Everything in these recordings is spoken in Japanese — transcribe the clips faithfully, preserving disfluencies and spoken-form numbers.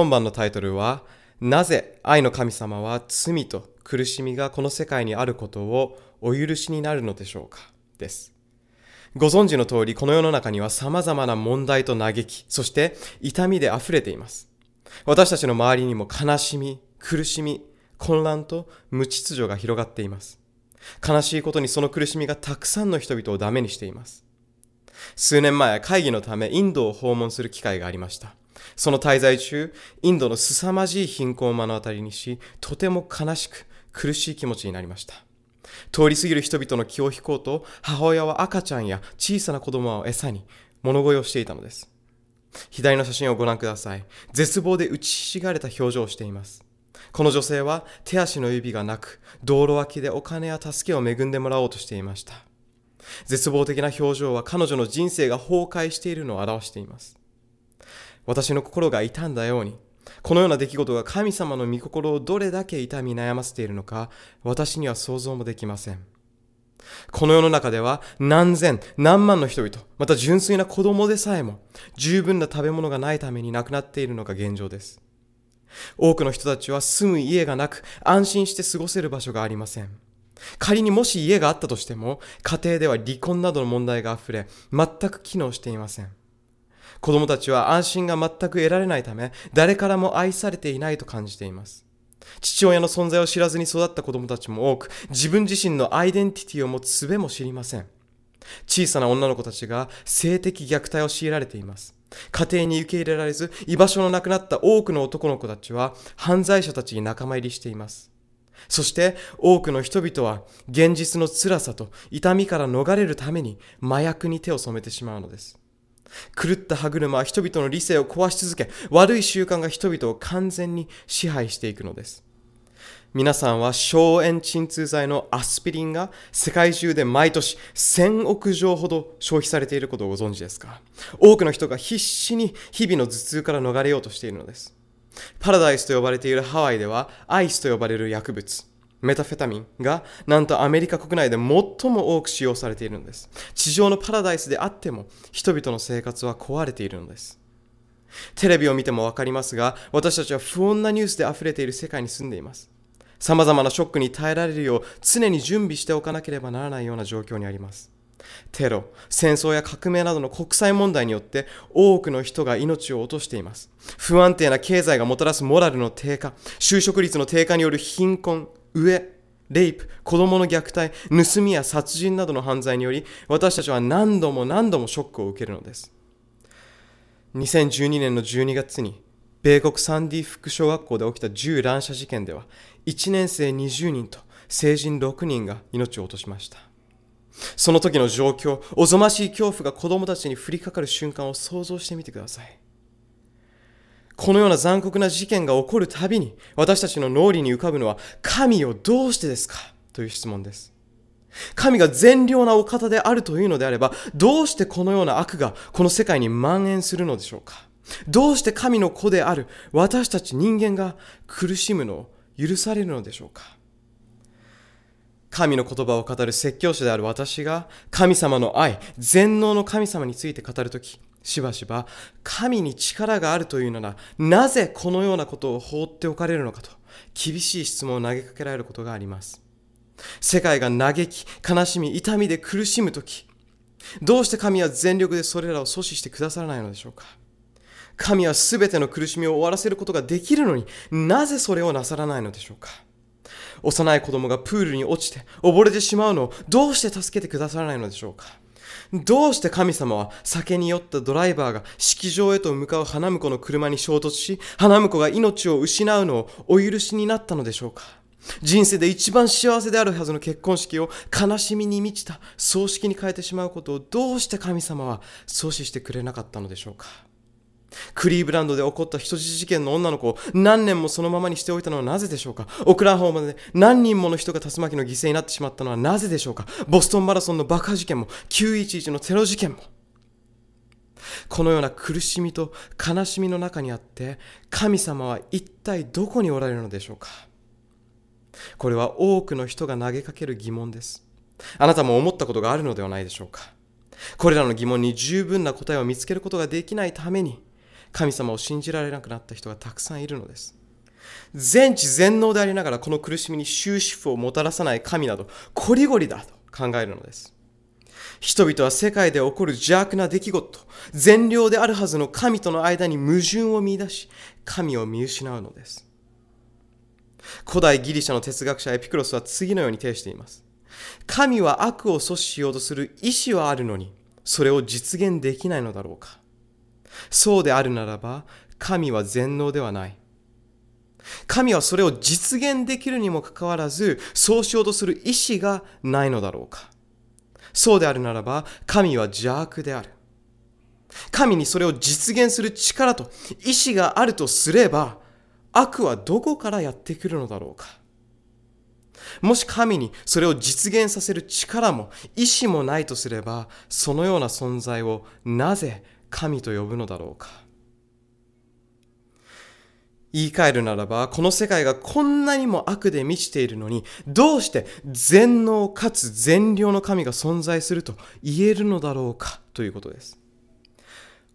今晩のタイトルは、なぜ愛の神様は罪と苦しみがこの世界にあることをお許しになるのでしょうか、です。ご存知の通り、この世の中には様々な問題と嘆き、そして痛みで溢れています。私たちの周りにも悲しみ、苦しみ、混乱と無秩序が広がっています。悲しいことにその苦しみがたくさんの人々をダメにしています。数年前、会議のためインドを訪問する機会がありました。その滞在中、インドの凄まじい貧困を目の当たりにし、とても悲しく苦しい気持ちになりました。通り過ぎる人々の気を引こうと、母親は赤ちゃんや小さな子供を餌に物乞いをしていたのです。左の写真をご覧ください。絶望で打ちひしがれた表情をしています。この女性は手足の指がなく、道路脇でお金や助けを恵んでもらおうとしていました。絶望的な表情は彼女の人生が崩壊しているのを表しています。私の心が痛んだように、このような出来事が神様の御心をどれだけ痛み悩ませているのか、私には想像もできません。この世の中では何千何万の人々、また純粋な子供でさえも十分な食べ物がないために亡くなっているのが現状です。多くの人たちは住む家がなく、安心して過ごせる場所がありません。仮にもし家があったとしても、家庭では離婚などの問題があふれ、全く機能していません。子供たちは安心が全く得られないため、誰からも愛されていないと感じています。父親の存在を知らずに育った子供たちも多く、自分自身のアイデンティティを持つ術も知りません。小さな女の子たちが性的虐待を強いられています。家庭に受け入れられず、居場所のなくなった多くの男の子たちは犯罪者たちに仲間入りしています。そして多くの人々は現実の辛さと痛みから逃れるために麻薬に手を染めてしまうのです。狂った歯車は人々の理性を壊し続け、悪い習慣が人々を完全に支配していくのです。皆さんは消炎鎮痛剤のアスピリンが世界中で毎年せんおくじょうほど消費されていることをご存知ですか？多くの人が必死に日々の頭痛から逃れようとしているのです。パラダイスと呼ばれているハワイでは、アイスと呼ばれる薬物、メタフェタミンがなんとアメリカ国内で最も多く使用されているのです。地上のパラダイスであっても人々の生活は壊れているのです。テレビを見てもわかりますが、私たちは不穏なニュースで溢れている世界に住んでいます。様々なショックに耐えられるよう常に準備しておかなければならないような状況にあります。テロ、戦争や革命などの国際問題によって多くの人が命を落としています。不安定な経済がもたらすモラルの低下、就職率の低下による貧困、飢え、レイプ、子供の虐待、盗みや殺人などの犯罪により、私たちは何度も何度もショックを受けるのです。にせんじゅうにねんのじゅうにがつに米国サンディ福小学校で起きた銃乱射事件では、いちねんせいにじゅうにんと成人ろくにんが命を落としました。その時の状況、おぞましい恐怖が子供たちに降りかかる瞬間を想像してみてください。このような残酷な事件が起こるたびに、私たちの脳裏に浮かぶのは、神よどうしてですかという質問です。神が善良なお方であるというのであれば、どうしてこのような悪がこの世界に蔓延するのでしょうか？どうして神の子である私たち人間が苦しむのを許されるのでしょうか？神の言葉を語る説教師である私が、神様の愛、全能の神様について語るとき、しばしば神に力があるというなら、なぜこのようなことを放っておかれるのかと厳しい質問を投げかけられることがあります。世界が嘆き、悲しみ、痛みで苦しむとき、どうして神は全力でそれらを阻止してくださらないのでしょうか？神はすべての苦しみを終わらせることができるのに、なぜそれをなさらないのでしょうか？幼い子供がプールに落ちて溺れてしまうのをどうして助けてくださらないのでしょうか？どうして神様は酒に酔ったドライバーが式場へと向かう花婿の車に衝突し、花婿が命を失うのをお許しになったのでしょうか？人生で一番幸せであるはずの結婚式を悲しみに満ちた葬式に変えてしまうことを、どうして神様は阻止してくれなかったのでしょうか？クリーブランドで起こった人質事件の女の子を何年もそのままにしておいたのはなぜでしょうか？オクラホーマで何人もの人が竜巻の犠牲になってしまったのはなぜでしょうか？ボストンマラソンの爆破事件も きゅういちいち のテロ事件も、このような苦しみと悲しみの中にあって、神様は一体どこにおられるのでしょうか？これは多くの人が投げかける疑問です。あなたも思ったことがあるのではないでしょうか？これらの疑問に十分な答えを見つけることができないために、神様を信じられなくなった人がたくさんいるのです。全知全能でありながらこの苦しみに終止符をもたらさない神などこりごりだと考えるのです。人々は世界で起こる邪悪な出来事と善良であるはずの神との間に矛盾を見出し、神を見失うのです。古代ギリシャの哲学者エピクロスは次のように呈しています。神は悪を阻止しようとする意志はあるのに、それを実現できないのだろうか。そうであるならば神は全能ではない。神はそれを実現できるにもかかわらず、そうしようとする意志がないのだろうか。そうであるならば神は邪悪である。神にそれを実現する力と意志があるとすれば、悪はどこからやってくるのだろうか。もし神にそれを実現させる力も意志もないとすれば、そのような存在をなぜ神と呼ぶのだろうか。言い換えるならば、この世界がこんなにも悪で満ちているのに、どうして全能かつ善良の神が存在すると言えるのだろうかということです。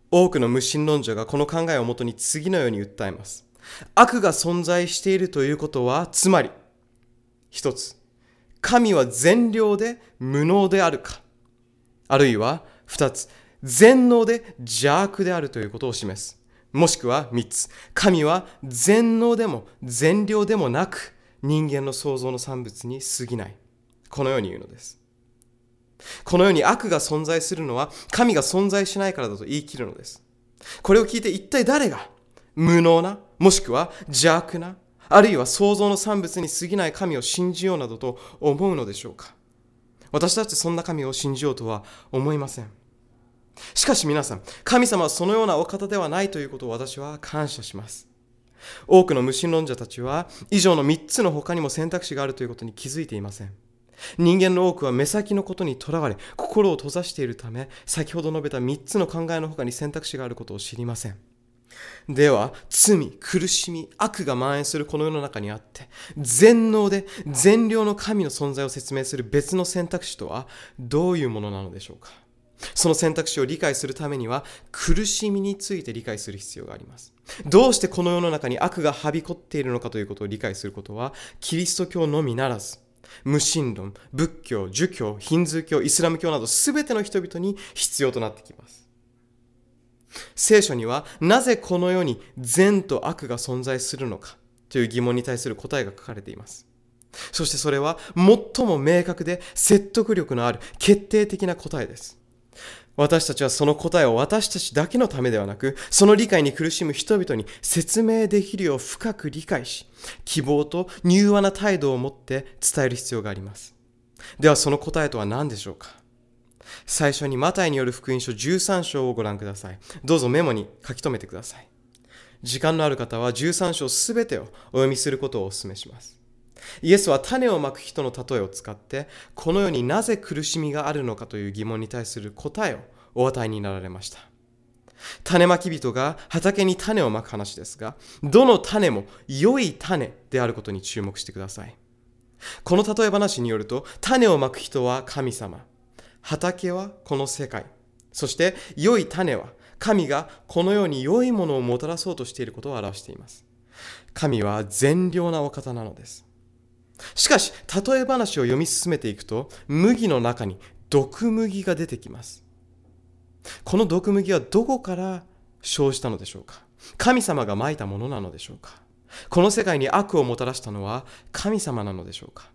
多くの無神論者がこの考えをもとに次のように訴えます。悪が存在しているということは、つまり一つ、神は善良で無能であるか、あるいは二つ、全能で邪悪であるということを示す。もしくは三つ、神は全能でも善良でもなく、人間の創造の産物に過ぎない。このように言うのです。このように悪が存在するのは神が存在しないからだと言い切るのです。これを聞いて一体誰が無能な、もしくは邪悪な、あるいは創造の産物に過ぎない神を信じようなどと思うのでしょうか。私たちそんな神を信じようとは思いません。しかし皆さん、神様はそのようなお方ではないということを私は感謝します。多くの無神論者たちは以上のみっつの他にも選択肢があるということに気づいていません。人間の多くは目先のことにとらわれ心を閉ざしているため、先ほど述べたみっつの考えの他に選択肢があることを知りません。では罪、苦しみ、悪が蔓延するこの世の中にあって全能で善良の神の存在を説明する別の選択肢とはどういうものなのでしょうか。その選択肢を理解するためには、苦しみについて理解する必要があります。どうしてこの世の中に悪がはびこっているのかということを理解することは、キリスト教のみならず、無神論、仏教、儒教、ヒンズー教、イスラム教など全ての人々に必要となってきます。聖書には、なぜこの世に善と悪が存在するのかという疑問に対する答えが書かれています。そしてそれは最も明確で説得力のある決定的な答えです。私たちはその答えを私たちだけのためではなく、その理解に苦しむ人々に説明できるよう深く理解し、希望と柔和な態度を持って伝える必要があります。ではその答えとは何でしょうか。最初にマタイによる福音書じゅうさん章をご覧ください。どうぞメモに書き留めてください。時間のある方はじゅうさん章すべてをお読みすることをお勧めします。イエスは種をまく人の例えを使って、この世になぜ苦しみがあるのかという疑問に対する答えをお与えになられました。種まき人が畑に種をまく話ですが、どの種も良い種であることに注目してください。この例え話によると、種をまく人は神様、畑はこの世界、そして良い種は神がこの世に良いものをもたらそうとしていることを表しています。神は善良なお方なのです。しかし、例え話を読み進めていくと、麦の中に毒麦が出てきます。この毒麦はどこから生じたのでしょうか。神様がまいたものなのでしょうか。この世界に悪をもたらしたのは神様なのでしょうか。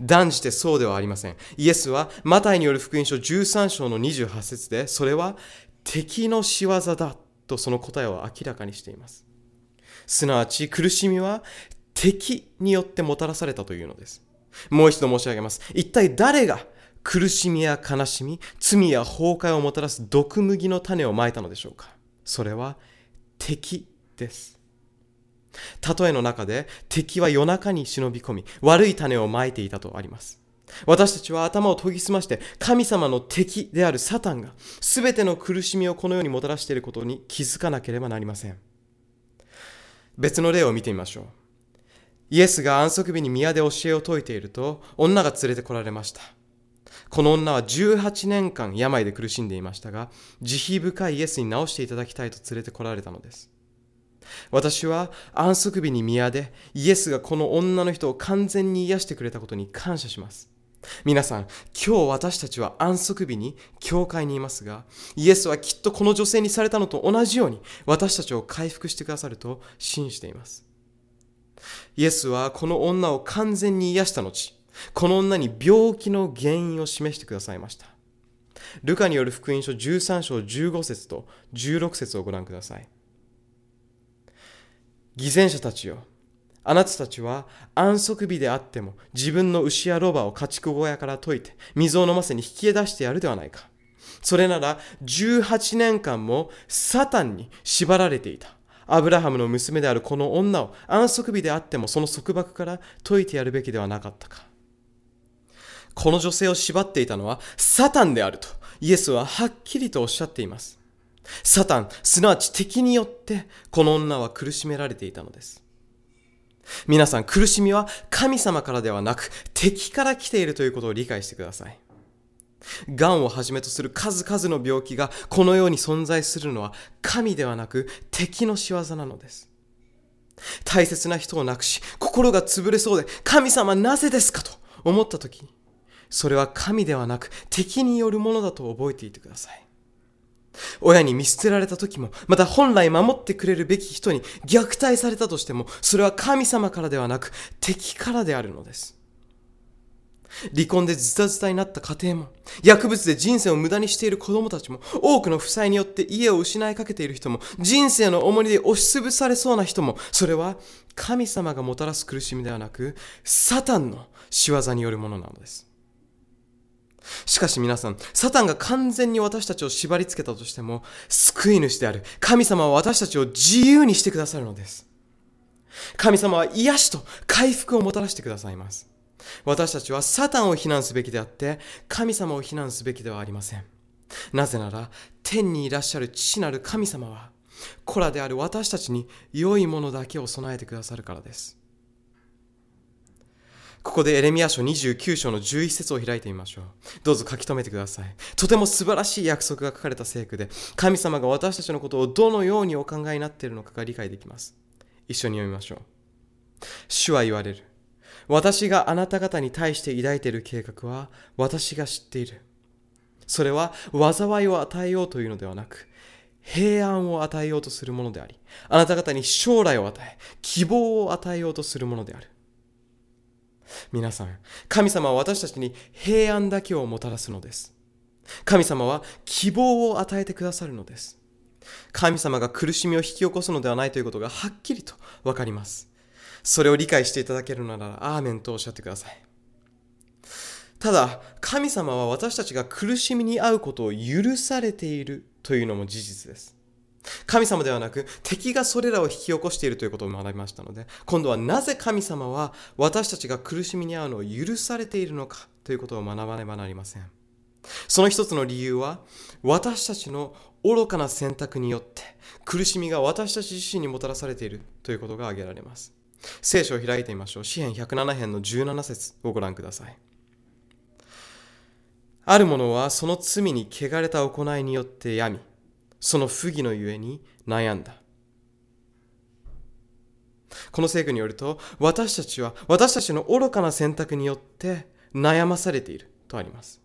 断じてそうではありません。イエスはマタイによる福音書じゅうさん章のにじゅうはち節で、それは敵の仕業だとその答えを明らかにしています。すなわち苦しみは敵によってもたらされたというのです。もう一度申し上げます。一体誰が苦しみや悲しみ、罪や崩壊をもたらす毒麦の種をまいたのでしょうか。それは敵です。例えの中で、敵は夜中に忍び込み悪い種をまいていたとあります。私たちは頭を研ぎ澄まして、神様の敵であるサタンが全ての苦しみをこの世にもたらしていることに気づかなければなりません。別の例を見てみましょう。イエスが安息日に宮で教えを説いていると、女が連れてこられました。この女はじゅうはちねんかん病で苦しんでいましたが、慈悲深いイエスに治していただきたいと連れてこられたのです。私は安息日に宮でイエスがこの女の人を完全に癒してくれたことに感謝します。皆さん、今日私たちは安息日に教会にいますが、イエスはきっとこの女性にされたのと同じように私たちを回復してくださると信じています。イエスはこの女を完全に癒した後、この女に病気の原因を示してくださいました。ルカによる福音書じゅうさんしょうじゅうごせつとじゅうろくせつをご覧ください。偽善者たちよ、あなたたちは安息日であっても自分の牛やロバを家畜小屋から解いて水を飲ませに引き出してやるではないか。それならじゅうはちねんかんもサタンに縛られていたアブラハムの娘であるこの女を安息日であってもその束縛から解いてやるべきではなかったか。この女性を縛っていたのはサタンであるとイエスははっきりとおっしゃっています。サタン、すなわち敵によってこの女は苦しめられていたのです。皆さん、苦しみは神様からではなく敵から来ているということを理解してください。がんをはじめとする数々の病気がこのように存在するのは神ではなく敵の仕業なのです。大切な人を亡くし心が潰れそうで、神様なぜですかと思ったとき、それは神ではなく敵によるものだと覚えていてください。親に見捨てられた時も、また本来守ってくれるべき人に虐待されたとしても、それは神様からではなく敵からであるのです。離婚でズタズタになった家庭も、薬物で人生を無駄にしている子供たちも、多くの負債によって家を失いかけている人も、人生の重荷で押しつぶされそうな人も、それは神様がもたらす苦しみではなくサタンの仕業によるものなのです。しかし皆さん、サタンが完全に私たちを縛りつけたとしても、救い主である神様は私たちを自由にしてくださるのです。神様は癒しと回復をもたらしてくださいます。私たちはサタンを非難すべきであって神様を非難すべきではありません。なぜなら天にいらっしゃる父なる神様は子らである私たちに良いものだけを備えてくださるからです。ここでエレミヤ書にじゅうきゅうしょうのじゅういっせつを開いてみましょう。どうぞ書き留めてください。とても素晴らしい約束が書かれた聖句で、神様が私たちのことをどのようにお考えになっているのかが理解できます。一緒に読みましょう。主は言われる。私があなた方に対して抱いている計画は私が知っている。それは災いを与えようというのではなく、平安を与えようとするものであり、あなた方に将来を与え、希望を与えようとするものである。皆さん、神様は私たちに平安だけをもたらすのです。神様は希望を与えてくださるのです。神様が苦しみを引き起こすのではないということがはっきりと分かります。それを理解していただけるならアーメンとおっしゃってください。ただ、神様は私たちが苦しみに遭うことを許されているというのも事実です。神様ではなく敵がそれらを引き起こしているということを学びましたので、今度はなぜ神様は私たちが苦しみに遭うのを許されているのかということを学ばねばなりません。その一つの理由は、私たちの愚かな選択によって苦しみが私たち自身にもたらされているということが挙げられます。聖書を開いてみましょう。詩編ひゃくななへんのじゅうななせつをご覧ください。ある者はその罪に汚れた行いによって病み、その不義のゆえに悩んだ。この聖句によると、私たちは私たちの愚かな選択によって悩まされているとあります。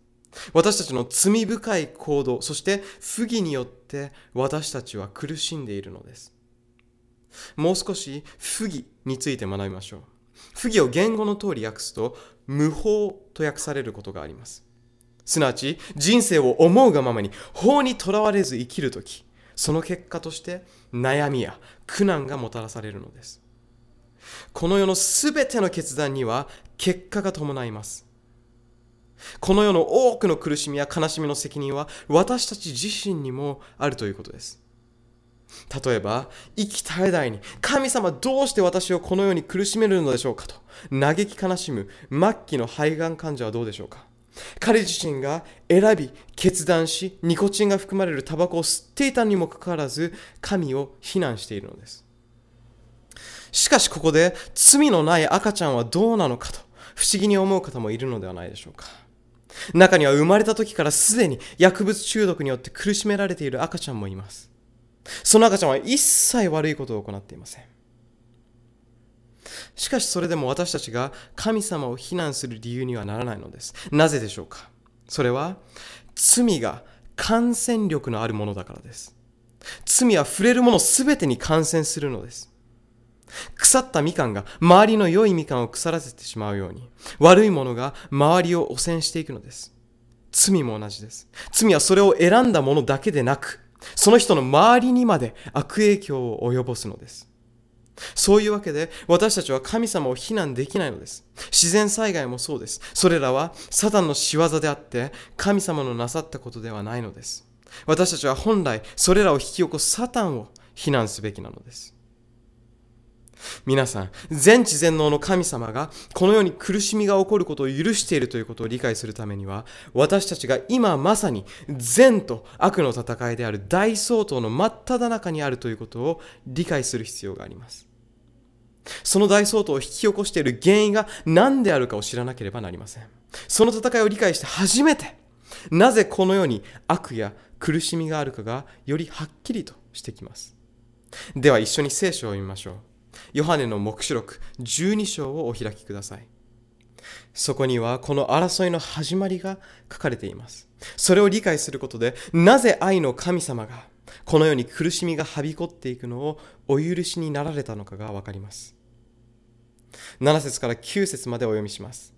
私たちの罪深い行動、そして不義によって私たちは苦しんでいるのです。もう少し不義について学びましょう。不義を言語の通り訳すと、無法と訳されることがあります。すなわち、人生を思うがままに法にとらわれず生きるとき、その結果として悩みや苦難がもたらされるのです。この世のすべての決断には結果が伴います。この世の多くの苦しみや悲しみの責任は私たち自身にもあるということです。例えば、息絶え絶えに神様どうして私をこの世に苦しめるのでしょうかと嘆き悲しむ末期の肺がん患者はどうでしょうか。彼自身が選び決断し、ニコチンが含まれるタバコを吸っていたにもかかわらず、神を非難しているのです。しかし、ここで罪のない赤ちゃんはどうなのかと不思議に思う方もいるのではないでしょうか。中には生まれた時からすでに薬物中毒によって苦しめられている赤ちゃんもいます。その赤ちゃんは一切悪いことを行っていません。しかしそれでも私たちが神様を非難する理由にはならないのです。なぜでしょうか。それは罪が感染力のあるものだからです。罪は触れるものすべてに感染するのです。腐ったみかんが周りの良いみかんを腐らせてしまうように、悪いものが周りを汚染していくのです。罪も同じです。罪はそれを選んだものだけでなく、その人の周りにまで悪影響を及ぼすのです。そういうわけで私たちは神様を非難できないのです。自然災害もそうです。それらはサタンの仕業であって、神様のなさったことではないのです。私たちは本来それらを引き起こすサタンを非難すべきなのです。皆さん、全知全能の神様がこのように苦しみが起こることを許しているということを理解するためには、私たちが今まさに善と悪の戦いである大総統の真っ只中にあるということを理解する必要があります。その大総統を引き起こしている原因が何であるかを知らなければなりません。その戦いを理解して初めて、なぜこのように悪や苦しみがあるかがよりはっきりとしてきます。では一緒に聖書を読みましょう。ヨハネの黙示録じゅうに章をお開きください。そこにはこの争いの始まりが書かれています。それを理解することで、なぜ愛の神様がこのように苦しみがはびこっていくのをお許しになられたのかがわかります。なな節からきゅう節までお読みします。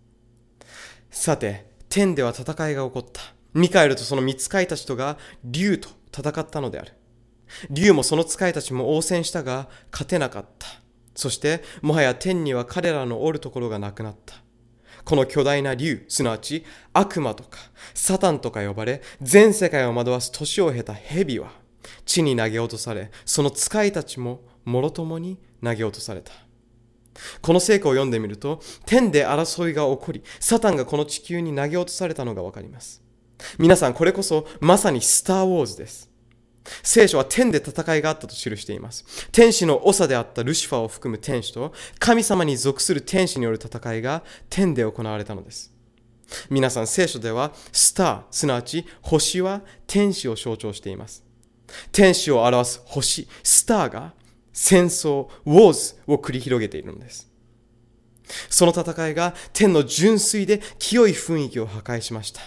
さて、天では戦いが起こった。ミカエルとその御使いたちとが竜と戦ったのである。竜もその使いたちも応戦したが勝てなかった。そしてもはや天には彼らのおるところがなくなった。この巨大な竜、すなわち悪魔とかサタンとか呼ばれ、全世界を惑わす年を経た蛇は地に投げ落とされ、その使いたちももろともに投げ落とされた。この聖句を読んでみると、天で争いが起こり、サタンがこの地球に投げ落とされたのがわかります。皆さん、これこそまさにスターウォーズです。聖書は天で戦いがあったと記しています。天使の長であったルシファーを含む天使と神様に属する天使による戦いが天で行われたのです。皆さん、聖書ではスター、すなわち星は天使を象徴しています。天使を表す星、スターが戦争、ウォーズを繰り広げているのです。その戦いが天の純粋で清い雰囲気を破壊しました。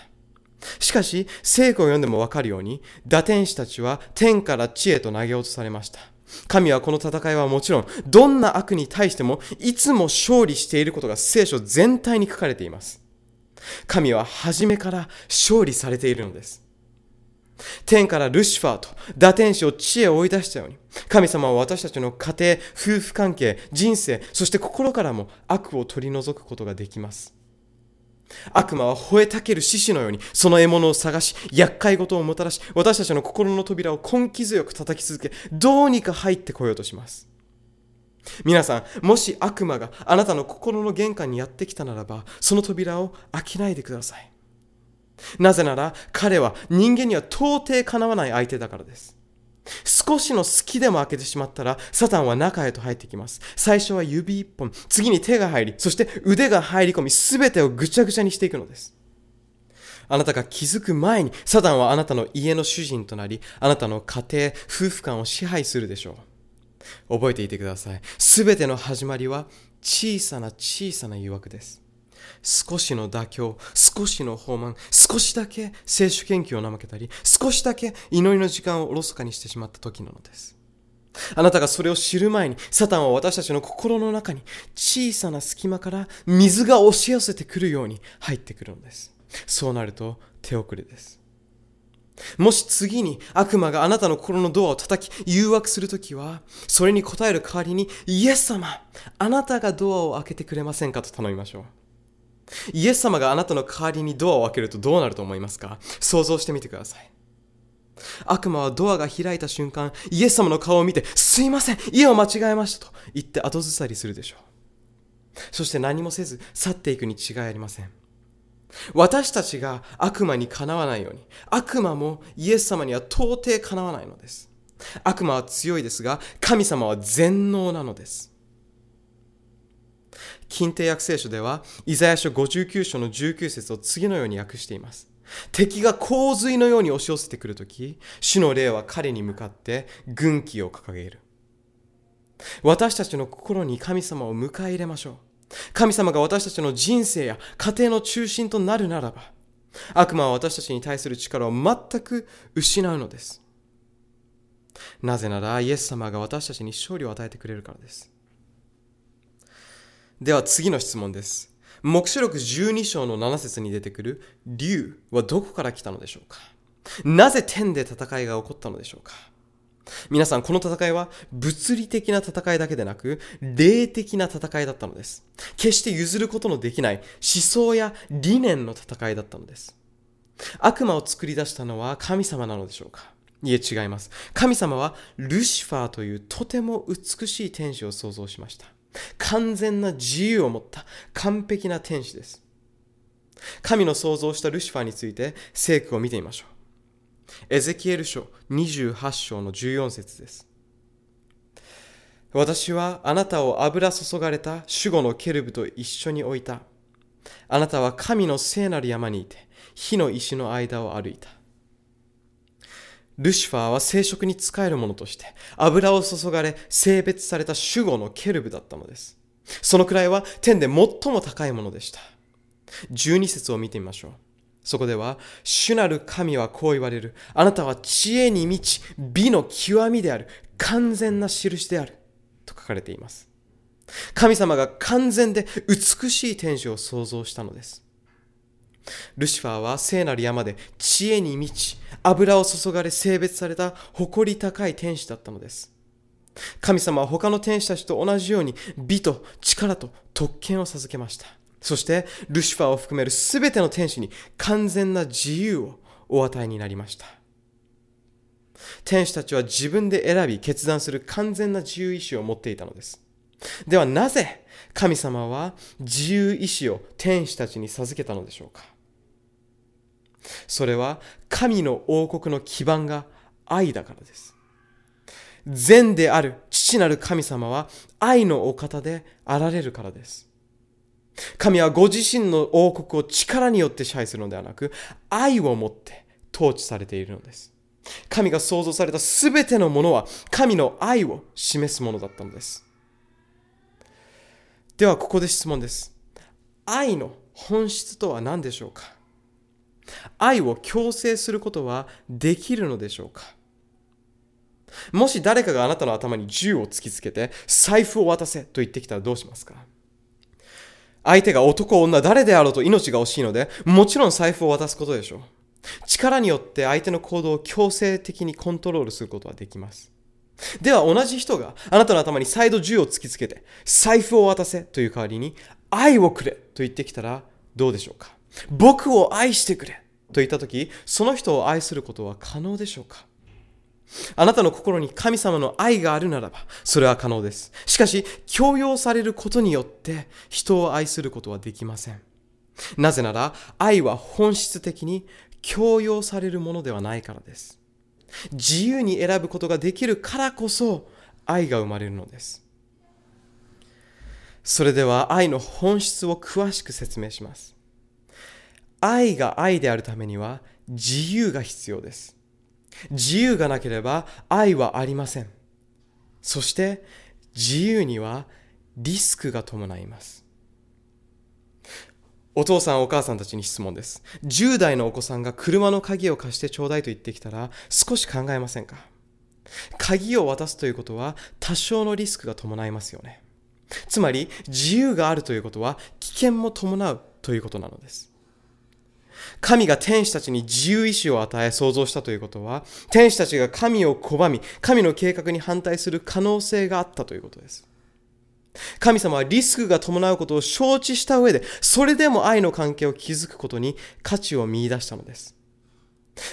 しかし聖句を読んでもわかるように、堕天使たちは天から地へと投げ落とされました。神はこの戦いはもちろん、どんな悪に対してもいつも勝利していることが聖書全体に書かれています。神は初めから勝利されているのです。天からルシファーと堕天使を地へ追い出したように、神様は私たちの家庭、夫婦関係、人生、そして心からも悪を取り除くことができます。悪魔は吠えたける獅子のようにその獲物を探し、厄介事をもたらし、私たちの心の扉を根気強く叩き続け、どうにか入ってこようとします。皆さん、もし悪魔があなたの心の玄関にやってきたならば、その扉を開けないでください。なぜなら彼は人間には到底かなわない相手だからです。少しの隙でも開けてしまったら、サタンは中へと入ってきます。最初は指一本、次に手が入り、そして腕が入り込み、すべてをぐちゃぐちゃにしていくのです。あなたが気づく前にサタンはあなたの家の主人となり、あなたの家庭、夫婦間を支配するでしょう。覚えていてください。すべての始まりは小さな小さな誘惑です。少しの妥協、少しの放慢、少しだけ聖書研究を怠けたり、少しだけ祈りの時間をおろそかにしてしまった時なのです。あなたがそれを知る前に、サタンは私たちの心の中に小さな隙間から水が押し寄せてくるように入ってくるのです。そうなると手遅れです。もし次に悪魔があなたの心のドアを叩き誘惑するときは、それに応える代わりに、イエス様、あなたがドアを開けてくれませんかと頼みましょう。イエス様があなたの代わりにドアを開けるとどうなると思いますか。想像してみてください。悪魔はドアが開いた瞬間、イエス様の顔を見て、すいません、家を間違えましたと言って後ずさりするでしょう。そして何もせず去っていくに違いありません。私たちが悪魔にかなわないように、悪魔もイエス様には到底かなわないのです。悪魔は強いですが、神様は全能なのです。近帝訳聖書ではイザヤ書ごじゅうきゅう章のじゅうきゅう節を次のように訳しています。敵が洪水のように押し寄せてくるとき、主の霊は彼に向かって軍旗を掲げる。私たちの心に神様を迎え入れましょう。神様が私たちの人生や家庭の中心となるならば、悪魔は私たちに対する力を全く失うのです。なぜならイエス様が私たちに勝利を与えてくれるからです。では次の質問です。黙示録じゅうに章のなな節に出てくる竜はどこから来たのでしょうか。なぜ天で戦いが起こったのでしょうか。皆さん、この戦いは物理的な戦いだけでなく霊的な戦いだったのです。決して譲ることのできない思想や理念の戦いだったのです。悪魔を作り出したのは神様なのでしょうか。いえ、違います。神様はルシファーというとても美しい天使を創造しました。完全な自由を持った完璧な天使です。神の創造したルシファーについて聖句を見てみましょう。エゼキエル書にじゅうはち章のじゅうよん節です。私はあなたを油注がれた守護のケルブと一緒に置いた。あなたは神の聖なる山にいて火の石の間を歩いた。ルシファーは聖職に仕えるものとして油を注がれ性別された守護のケルブだったのです。その位は天で最も高いものでした。じゅうに節を見てみましょう。そこでは、主なる神はこう言われる。あなたは知恵に満ち、美の極みである。完全な印である。と書かれています。神様が完全で美しい天使を創造したのです。ルシファーは聖なる山で知恵に満ち、油を注がれ性別された誇り高い天使だったのです。神様は他の天使たちと同じように美と力と特権を授けました。そしてルシファーを含めるすべての天使に完全な自由をお与えになりました。天使たちは自分で選び決断する完全な自由意志を持っていたのです。ではなぜ神様は自由意志を天使たちに授けたのでしょうか。それは神の王国の基盤が愛だからです。善である父なる神様は愛のお方であられるからです。神はご自身の王国を力によって支配するのではなく、愛をもって統治されているのです。神が創造されたすべてのものは、神の愛を示すものだったのです。ではここで質問です。愛の本質とは何でしょうか？愛を強制することはできるのでしょうか？もし誰かがあなたの頭に銃を突きつけて、財布を渡せと言ってきたらどうしますか？相手が男、女、誰であろうと命が惜しいので、もちろん財布を渡すことでしょう。力によって相手の行動を強制的にコントロールすることはできます。では同じ人があなたの頭に再度銃を突きつけて、財布を渡せという代わりに、愛をくれと言ってきたらどうでしょうか。僕を愛してくれと言ったとき、その人を愛することは可能でしょうか。あなたの心に神様の愛があるならば、それは可能です。しかし、強要されることによって人を愛することはできません。なぜなら、愛は本質的に強要されるものではないからです。自由に選ぶことができるからこそ、愛が生まれるのです。それでは、愛の本質を詳しく説明します。愛が愛であるためには、自由が必要です。自由がなければ愛はありません。そして自由にはリスクが伴います。お父さんお母さんたちに質問です。じゅう代のお子さんが車の鍵を貸してちょうだいと言ってきたら少し考えませんか？鍵を渡すということは多少のリスクが伴いますよね。つまり自由があるということは危険も伴うということなのです。神が天使たちに自由意志を与え創造したということは、天使たちが神を拒み、神の計画に反対する可能性があったということです。神様はリスクが伴うことを承知した上で、それでも愛の関係を築くことに価値を見出したのです。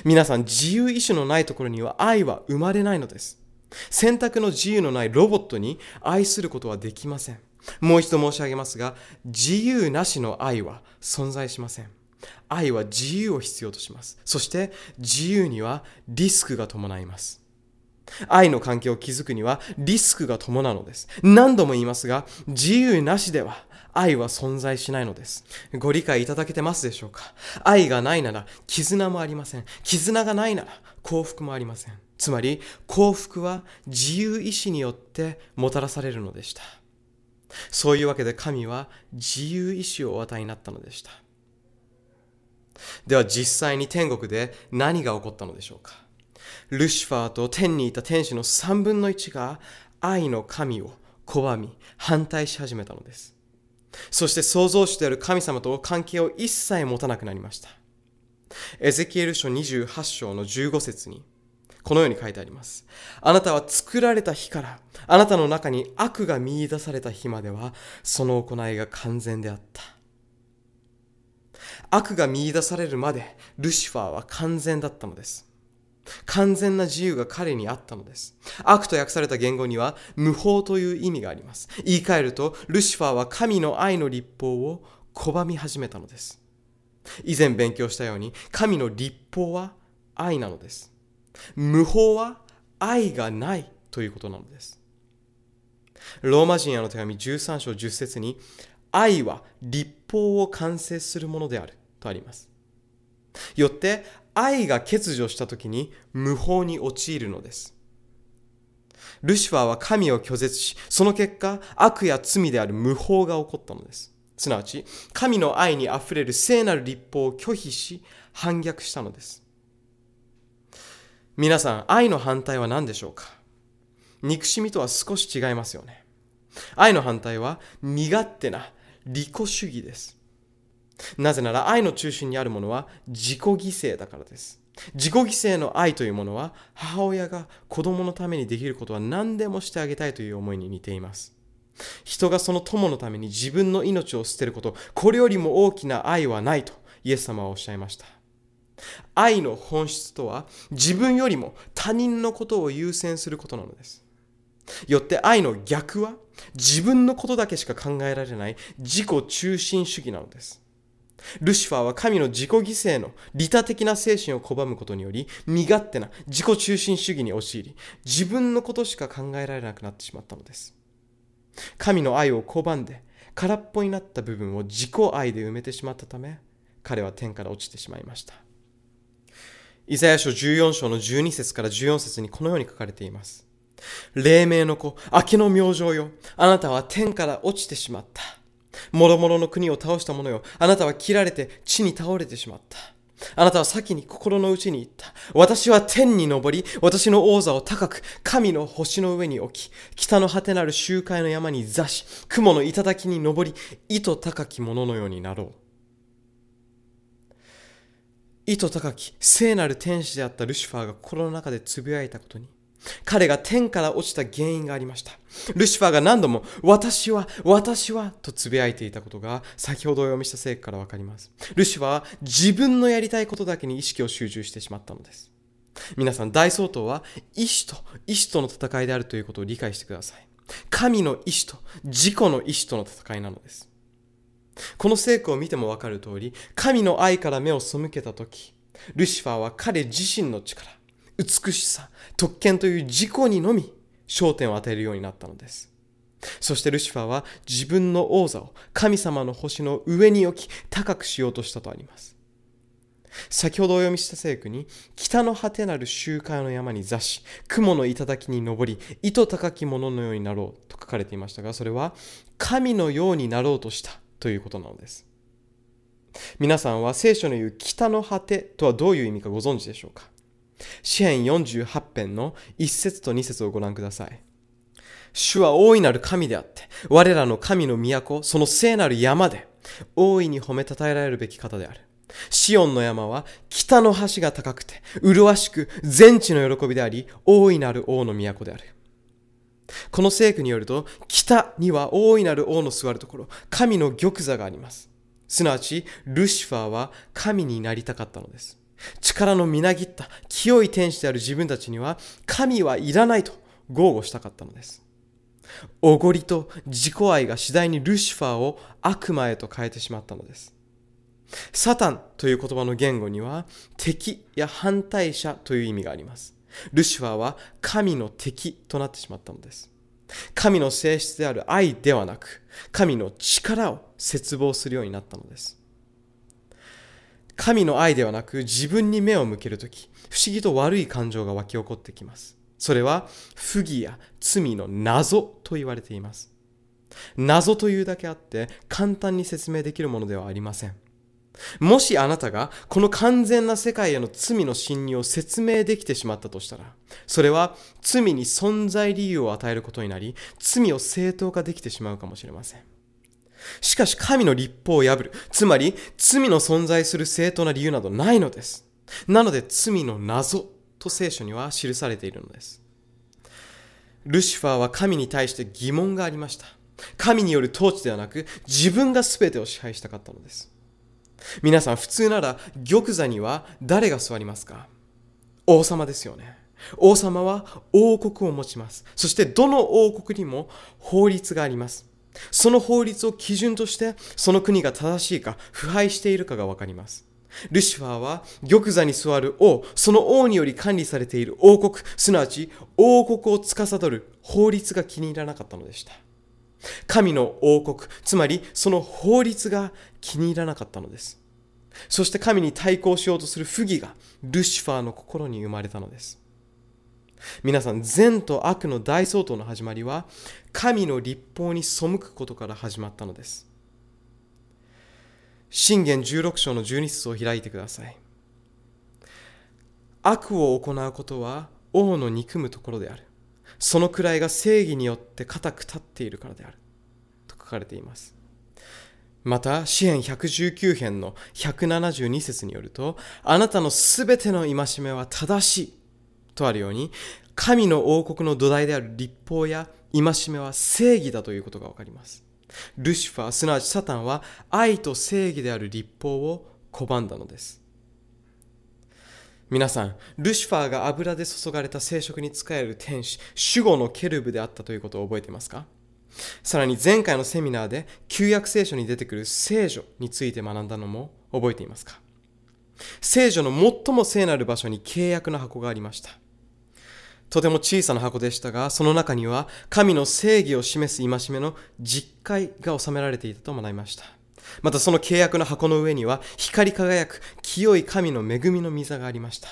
皆さん、自由意志のないところには愛は生まれないのです。選択の自由のないロボットに愛することはできません。もう一度申し上げますが、自由なしの愛は存在しません。愛は自由を必要とします。そして自由にはリスクが伴います。愛の関係を築くにはリスクが伴うのです。何度も言いますが、自由なしでは愛は存在しないのです。ご理解いただけてますでしょうか？愛がないなら絆もありません。絆がないなら幸福もありません。つまり幸福は自由意志によってもたらされるのでした。そういうわけで神は自由意志をお与えになったのでした。では実際に天国で何が起こったのでしょうか？ルシファーと天にいた天使のさんぶんのいちが愛の神を拒み反対し始めたのです。そして創造主である神様と関係を一切持たなくなりました。エゼキエル書にじゅうはち章のじゅうご節にこのように書いてあります。あなたは作られた日から、あなたの中に悪が見出された日までは、その行いが完全であった。悪が見出されるまでルシファーは完全だったのです。完全な自由が彼にあったのです。悪と訳された言語には無法という意味があります。言い換えると、ルシファーは神の愛の律法を拒み始めたのです。以前勉強したように、神の律法は愛なのです。無法は愛がないということなのです。ローマ人への手紙じゅうさん章じゅう節に、愛は律法を完成するものであるとあります。よって愛が欠如したときに無法に陥るのです。ルシファーは神を拒絶し、その結果悪や罪である無法が起こったのです。すなわち神の愛にあふれる聖なる律法を拒否し反逆したのです。皆さん、愛の反対は何でしょうか？憎しみとは少し違いますよね。愛の反対は身勝手な利己主義です。なぜなら愛の中心にあるものは自己犠牲だからです。自己犠牲の愛というものは、母親が子供のためにできることは何でもしてあげたいという思いに似ています。人がその友のために自分の命を捨てること、これよりも大きな愛はないとイエス様はおっしゃいました。愛の本質とは、自分よりも他人のことを優先することなのです。よって愛の逆は、自分のことだけしか考えられない自己中心主義なのです。ルシファーは神の自己犠牲の利他的な精神を拒むことにより、身勝手な自己中心主義に陥り、自分のことしか考えられなくなってしまったのです。神の愛を拒んで空っぽになった部分を自己愛で埋めてしまったため、彼は天から落ちてしまいました。イザヤ書じゅうよん章のじゅうに節からじゅうよん節にこのように書かれています。黎明の子、明けの明星よ、あなたは天から落ちてしまった。もろもろの国を倒した者よ、あなたは切られて地に倒れてしまった。あなたは先に心の内に行った。私は天に昇り、私の王座を高く神の星の上に置き、北の果てなる集会の山に座し、雲の頂に昇り、糸高き者のようになろう。糸高き聖なる天使であったルシファーが心の中でつぶやいたことに、彼が天から落ちた原因がありました。ルシファーが何度も私は私はとつぶやいていたことが、先ほどお読みした聖句からわかります。ルシファーは自分のやりたいことだけに意識を集中してしまったのです。皆さん、大総統は意志と意志との戦いであるということを理解してください。神の意志と自己の意志との戦いなのです。この聖句を見てもわかる通り、神の愛から目を背けたとき、ルシファーは彼自身の力、美しさ、特権という自己にのみ焦点を当てるようになったのです。そしてルシファーは自分の王座を神様の星の上に置き、高くしようとしたとあります。先ほどお読みした聖句に、北の果てなる集会の山に座し、雲の頂に登り、糸高き者のようになろうと書かれていましたが、それは神のようになろうとしたということなのです。皆さんは聖書の言う北の果てとはどういう意味かご存知でしょうか？詩編よんじゅうはち編のいち節とに節をご覧ください。主は大いなる神であって、我らの神の都、その聖なる山で大いに褒めたたえられるべき方である。シオンの山は北の橋が高くて麗しく、全地の喜びであり、大いなる王の都である。この聖句によると、北には大いなる王の座るところ、神の玉座があります。すなわちルシファーは神になりたかったのです。力のみなぎった清い天使である自分たちには、神はいらないと豪語したかったのです。おごりと自己愛が次第にルシファーを悪魔へと変えてしまったのです。サタンという言葉の言語には、敵や反対者という意味があります。ルシファーは神の敵となってしまったのです。神の性質である愛ではなく、神の力を切望するようになったのです。神の愛ではなく、自分に目を向けるとき、不思議と悪い感情が湧き起こってきます。それは不義や罪の謎と言われています。謎というだけあって簡単に説明できるものではありません。もしあなたがこの完全な世界への罪の侵入を説明できてしまったとしたら、それは罪に存在理由を与えることになり、罪を正当化できてしまうかもしれません。しかし神の律法を破る、つまり罪の存在する正当な理由などないのです。なので罪の謎と聖書には記されているのです。ルシファーは神に対して疑問がありました。神による統治ではなく、自分が全てを支配したかったのです。皆さん、普通なら玉座には誰が座りますか？王様ですよね。王様は王国を持ちます。そしてどの王国にも法律があります。その法律を基準として、その国が正しいか腐敗しているかが分かります。ルシファーは玉座に座る王、その王により管理されている王国、すなわち王国を司る法律が気に入らなかったのでした。神の王国、つまりその法律が気に入らなかったのです。そして神に対抗しようとする不義がルシファーの心に生まれたのです。皆さん、善と悪の大相当の始まりは神の律法に背くことから始まったのです。箴言じゅうろく章のじゅうに節を開いてください。悪を行うことは王の憎むところである。その位が正義によって固く立っているからである。と書かれています。また、詩編ひゃくじゅうきゅう編のひゃくななじゅうに節によると、あなたのすべての戒めは正しいとあるように、神の王国の土台である律法や戒めは正義だということがわかります。ルシファー、すなわちサタンは愛と正義である律法を拒んだのです。皆さん、ルシファーが油で注がれた聖職に仕える天使、守護のケルブであったということを覚えていますか？さらに前回のセミナーで旧約聖書に出てくる聖女について学んだのも覚えていますか？聖女の最も聖なる場所に契約の箱がありました。とても小さな箱でしたが、その中には神の正義を示す戒めの実戒が収められていたと学びました。またその契約の箱の上には光り輝く清い神の恵みの御座がありました。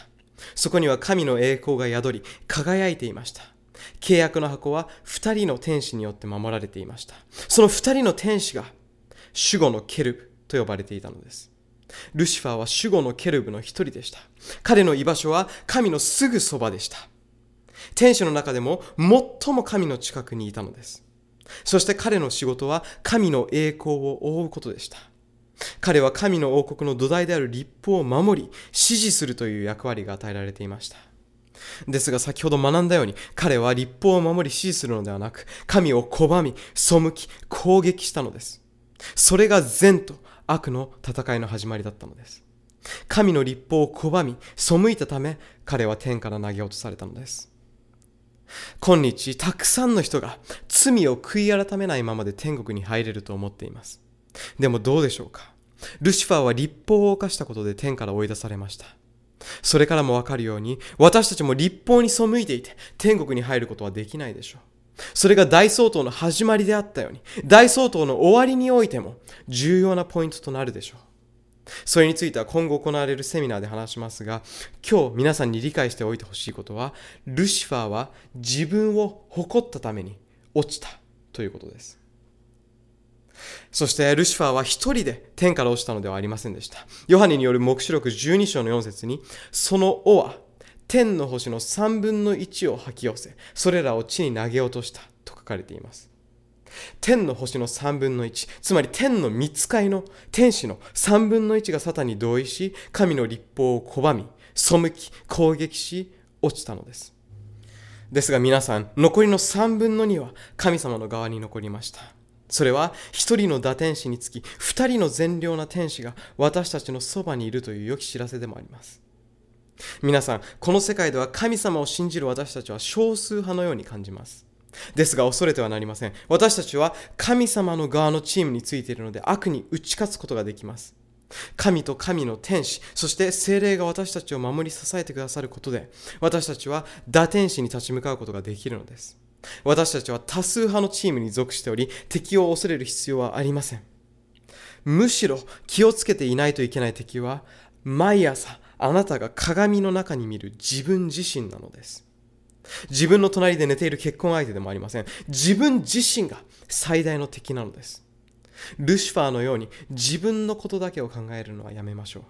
そこには神の栄光が宿り輝いていました。契約の箱は二人の天使によって守られていました。その二人の天使が守護のケルブと呼ばれていたのです。ルシファーは守護のケルブの一人でした。彼の居場所は神のすぐそばでした。天使の中でも最も神の近くにいたのです。そして彼の仕事は神の栄光を覆うことでした。彼は神の王国の土台である律法を守り、支持するという役割が与えられていました。ですが、先ほど学んだように、彼は律法を守り支持するのではなく、神を拒み、背き、攻撃したのです。それが善と悪の戦いの始まりだったのです。神の律法を拒み、背いたため、彼は天から投げ落とされたのです。今日、たくさんの人が罪を悔い改めないままで天国に入れると思っています。でもどうでしょうか？ルシファーは律法を犯したことで天から追い出されました。それからもわかるように、私たちも律法に背いていて天国に入ることはできないでしょう。それが大相当の始まりであったように、大相当の終わりにおいても重要なポイントとなるでしょう。それについては今後行われるセミナーで話しますが、今日皆さんに理解しておいてほしいことは、ルシファーは自分を誇ったために落ちたということです。そしてルシファーは一人で天から落ちたのではありませんでした。ヨハネによる黙示録じゅうに章のよん節に、その王は天の星のさんぶんのいちを吐き寄せ、それらを地に投げ落としたと書かれています。天の星のさんぶんのいち、つまり天の御使いの天使のさんぶんのいちがサタンに同意し、神の律法を拒み、背き、攻撃し、落ちたのです。ですが皆さん、残りのさんぶんのには神様の側に残りました。それはひとりの堕天使につきふたりの善良な天使が私たちのそばにいるという良き知らせでもあります。皆さん、この世界では神様を信じる私たちは少数派のように感じます。ですが恐れてはなりません。私たちは神様の側のチームについているので、悪に打ち勝つことができます。神と神の天使、そして聖霊が私たちを守り支えてくださることで、私たちは堕天使に立ち向かうことができるのです。私たちは多数派のチームに属しており、敵を恐れる必要はありません。むしろ気をつけていないといけない敵は、毎朝あなたが鏡の中に見る自分自身なのです。自分の隣で寝ている結婚相手でもありません。自分自身が最大の敵なのです。ルシファーのように自分のことだけを考えるのはやめましょう。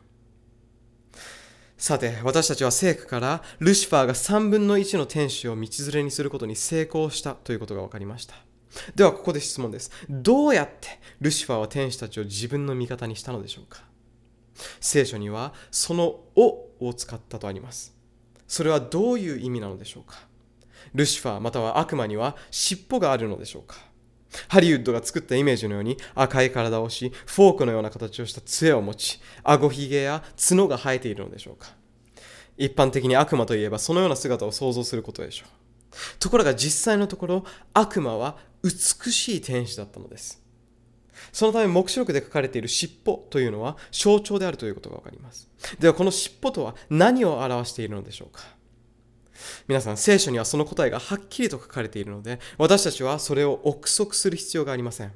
さて、私たちは聖句からルシファーがさんぶんのいちの天使を道連れにすることに成功したということが分かりました。ではここで質問です。どうやってルシファーは天使たちを自分の味方にしたのでしょうか。聖書にはそのおを使ったとあります。それはどういう意味なのでしょうか。ルシファーまたは悪魔には尻尾があるのでしょうか。ハリウッドが作ったイメージのように赤い体をし、フォークのような形をした杖を持ち、顎ひげや角が生えているのでしょうか。一般的に悪魔といえばそのような姿を想像することでしょう。ところが実際のところ、悪魔は美しい天使だったのです。そのため黙示録で書かれている尻尾というのは象徴であるということがわかります。ではこの尻尾とは何を表しているのでしょうか。皆さん、聖書にはその答えがはっきりと書かれているので、私たちはそれを憶測する必要がありません。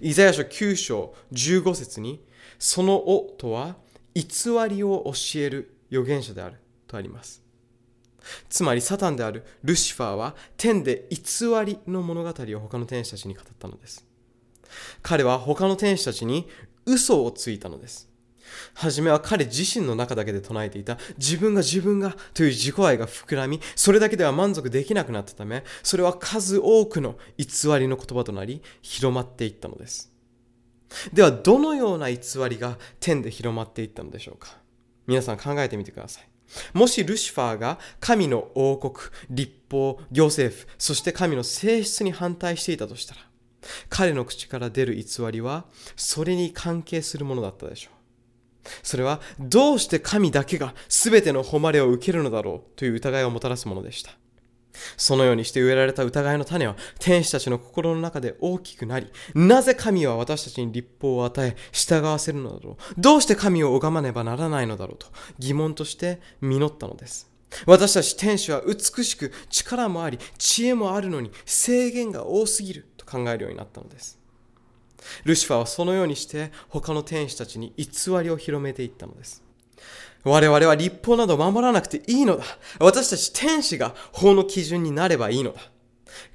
イザヤ書きゅうしょうじゅうごせつに、そのおとは偽りを教える預言者であるとあります。つまりサタンであるルシファーは天で偽りの物語を他の天使たちに語ったのです。彼は他の天使たちに嘘をついたのです。はじめは彼自身の中だけで唱えていた自分が自分がという自己愛が膨らみ、それだけでは満足できなくなったため、それは数多くの偽りの言葉となり広まっていったのです。ではどのような偽りが天で広まっていったのでしょうか。皆さん考えてみてください。もしルシファーが神の王国、立法、行政府、そして神の性質に反対していたとしたら、彼の口から出る偽りはそれに関係するものだったでしょう。それはどうして神だけが全ての誉れを受けるのだろうという疑いをもたらすものでした。そのようにして植えられた疑いの種は天使たちの心の中で大きくなり、なぜ神は私たちに立法を与え従わせるのだろう、どうして神を拝まねばならないのだろうと疑問として実ったのです。私たち天使は美しく力もあり知恵もあるのに制限が多すぎると考えるようになったのです。ルシファーはそのようにして他の天使たちに偽りを広めていったのです。我々は立法など守らなくていいのだ、私たち天使が法の基準になればいいのだ、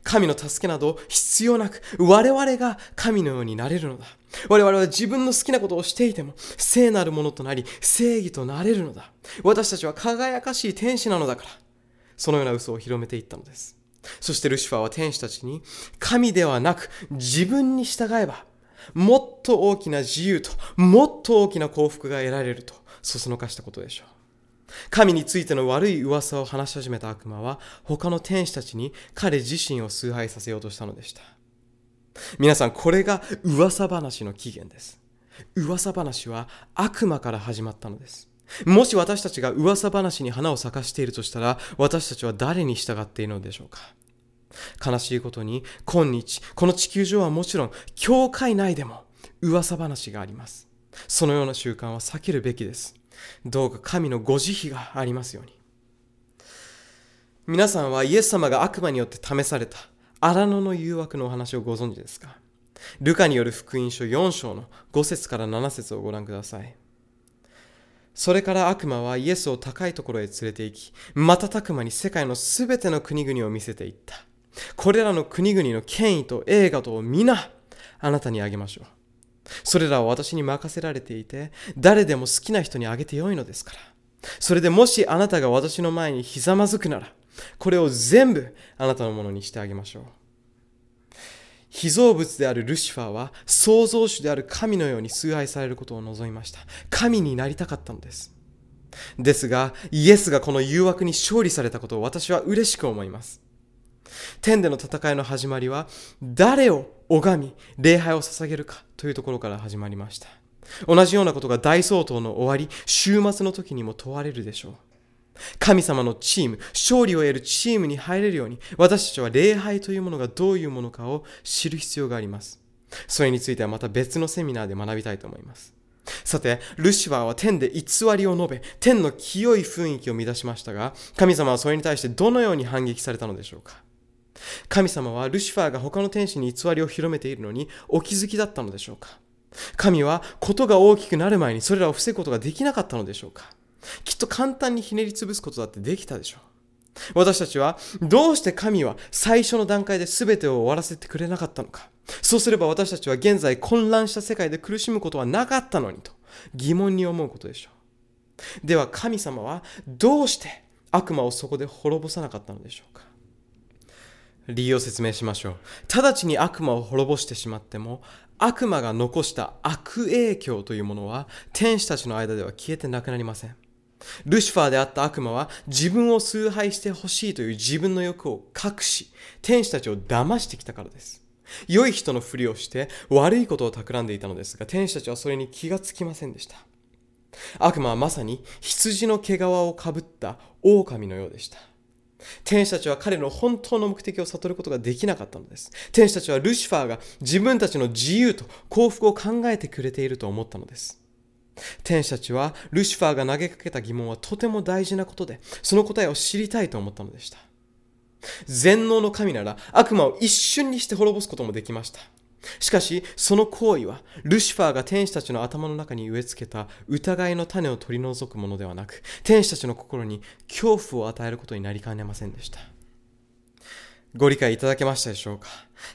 神の助けなど必要なく我々が神のようになれるのだ、我々は自分の好きなことをしていても聖なるものとなり正義となれるのだ、私たちは輝かしい天使なのだから、そのような嘘を広めていったのです。そしてルシファーは天使たちに、神ではなく自分に従えばもっと大きな自由ともっと大きな幸福が得られるとそそのかしたことでしょう。神についての悪い噂を話し始めた悪魔は他の天使たちに彼自身を崇拝させようとしたのでした。皆さん、これが噂話の起源です。噂話は悪魔から始まったのです。もし私たちが噂話に花を咲かしているとしたら、私たちは誰に従っているのでしょうか。悲しいことに今日この地球上はもちろん教会内でも噂話があります。そのような習慣は避けるべきです。どうか神のご慈悲がありますように。皆さんはイエス様が悪魔によって試された荒野の誘惑のお話をご存知ですか。ルカによる福音書よんしょうのごせつからななせつをご覧ください。それから悪魔はイエスを高いところへ連れて行き、瞬く間に世界のすべての国々を見せていった。これらの国々の権威と栄華と皆あなたにあげましょう。それらは私に任せられていて、誰でも好きな人にあげてよいのですから。それでもしあなたが私の前にひざまずくなら、これを全部あなたのものにしてあげましょう。被造物であるルシファーは創造主である神のように崇拝されることを望みました。神になりたかったのです。ですがイエスがこの誘惑に勝利されたことを私は嬉しく思います。天での戦いの始まりは誰を拝み礼拝を捧げるかというところから始まりました。同じようなことが大総統の終わり、終末の時にも問われるでしょう。神様のチーム、勝利を得るチームに入れるように、私たちは礼拝というものがどういうものかを知る必要があります。それについてはまた別のセミナーで学びたいと思います。さて、ルシファーは天で偽りを述べ、天の清い雰囲気を乱しましたが、神様はそれに対してどのように反撃されたのでしょうか。神様はルシファーが他の天使に偽りを広めているのにお気づきだったのでしょうか。神はことが大きくなる前にそれらを防ぐことができなかったのでしょうか。きっと簡単にひねりつぶすことだってできたでしょう。私たちはどうして神は最初の段階で全てを終わらせてくれなかったのか。そうすれば私たちは現在混乱した世界で苦しむことはなかったのにと疑問に思うことでしょう。では神様はどうして悪魔をそこで滅ぼさなかったのでしょうか。理由を説明しましょう。直ちに悪魔を滅ぼしてしまっても、悪魔が残した悪影響というものは天使たちの間では消えてなくなりません。ルシファーであった悪魔は自分を崇拝してほしいという自分の欲を隠し、天使たちを騙してきたからです。良い人のふりをして悪いことを企んでいたのですが、天使たちはそれに気がつきませんでした。悪魔はまさに羊の毛皮をかぶった狼のようでした。天使たちは彼の本当の目的を悟ることができなかったのです。天使たちはルシファーが自分たちの自由と幸福を考えてくれていると思ったのです。天使たちはルシファーが投げかけた疑問はとても大事なことで、その答えを知りたいと思ったのでした。全能の神なら悪魔を一瞬にして滅ぼすこともできました。しかしその行為はルシファーが天使たちの頭の中に植え付けた疑いの種を取り除くものではなく、天使たちの心に恐怖を与えることになりかねませんでした。ご理解いただけましたでしょうか。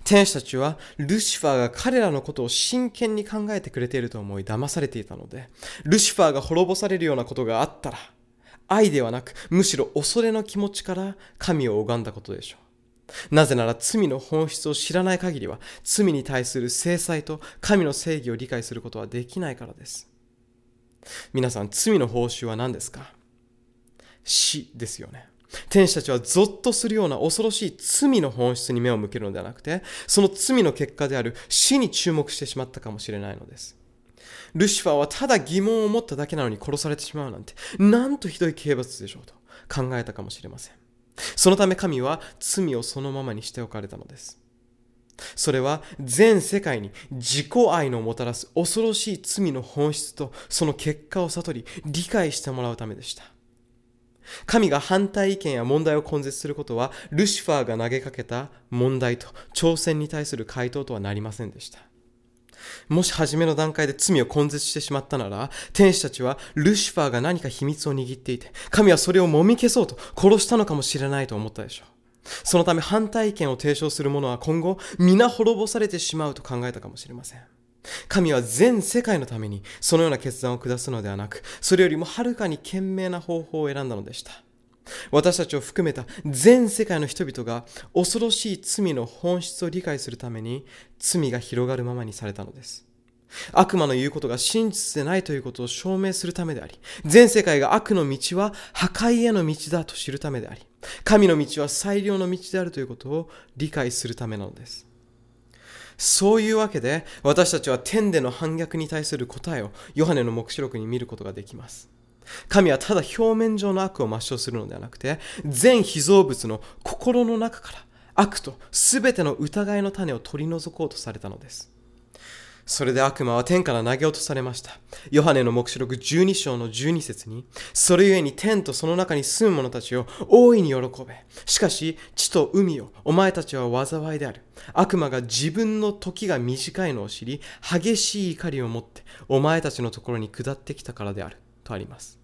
天使たちはルシファーが彼らのことを真剣に考えてくれていると思い騙されていたので、ルシファーが滅ぼされるようなことがあったら、愛ではなくむしろ恐れの気持ちから神を拝んだことでしょう。なぜなら罪の本質を知らない限りは、罪に対する制裁と神の正義を理解することはできないからです。皆さん、罪の報酬は何ですか？死ですよね。天使たちはゾッとするような恐ろしい罪の本質に目を向けるのではなくて、その罪の結果である死に注目してしまったかもしれないのです。ルシファーはただ疑問を持っただけなのに殺されてしまうなんて、なんとひどい刑罰でしょうと考えたかもしれません。そのため神は罪をそのままにしておかれたのです。それは全世界に自己愛のもたらす恐ろしい罪の本質とその結果を悟り理解してもらうためでした。神が反対意見や問題を根絶することは、ルシファーが投げかけた問題と挑戦に対する回答とはなりませんでした。もし初めの段階で罪を根絶してしまったなら、天使たちはルシファーが何か秘密を握っていて、神はそれをもみ消そうと殺したのかもしれないと思ったでしょう。そのため反対意見を提唱する者は今後皆滅ぼされてしまうと考えたかもしれません。神は全世界のためにそのような決断を下すのではなく、それよりもはるかに賢明な方法を選んだのでした。私たちを含めた全世界の人々が恐ろしい罪の本質を理解するために、罪が広がるままにされたのです。悪魔の言うことが真実でないということを証明するためであり、全世界が悪の道は破壊への道だと知るためであり、神の道は最良の道であるということを理解するためなのです。そういうわけで、私たちは天での反逆に対する答えをヨハネの黙示録に見ることができます。神はただ表面上の悪を抹消するのではなくて、全被造物の心の中から悪と全ての疑いの種を取り除こうとされたのです。それで悪魔は天から投げ落とされました。ヨハネの黙示録じゅうに章のじゅうに節に、それゆえに天とその中に住む者たちを大いに喜べ、しかし地と海よ、お前たちは災いである。悪魔が自分の時が短いのを知り、激しい怒りを持ってお前たちのところに下ってきたからであるとあります。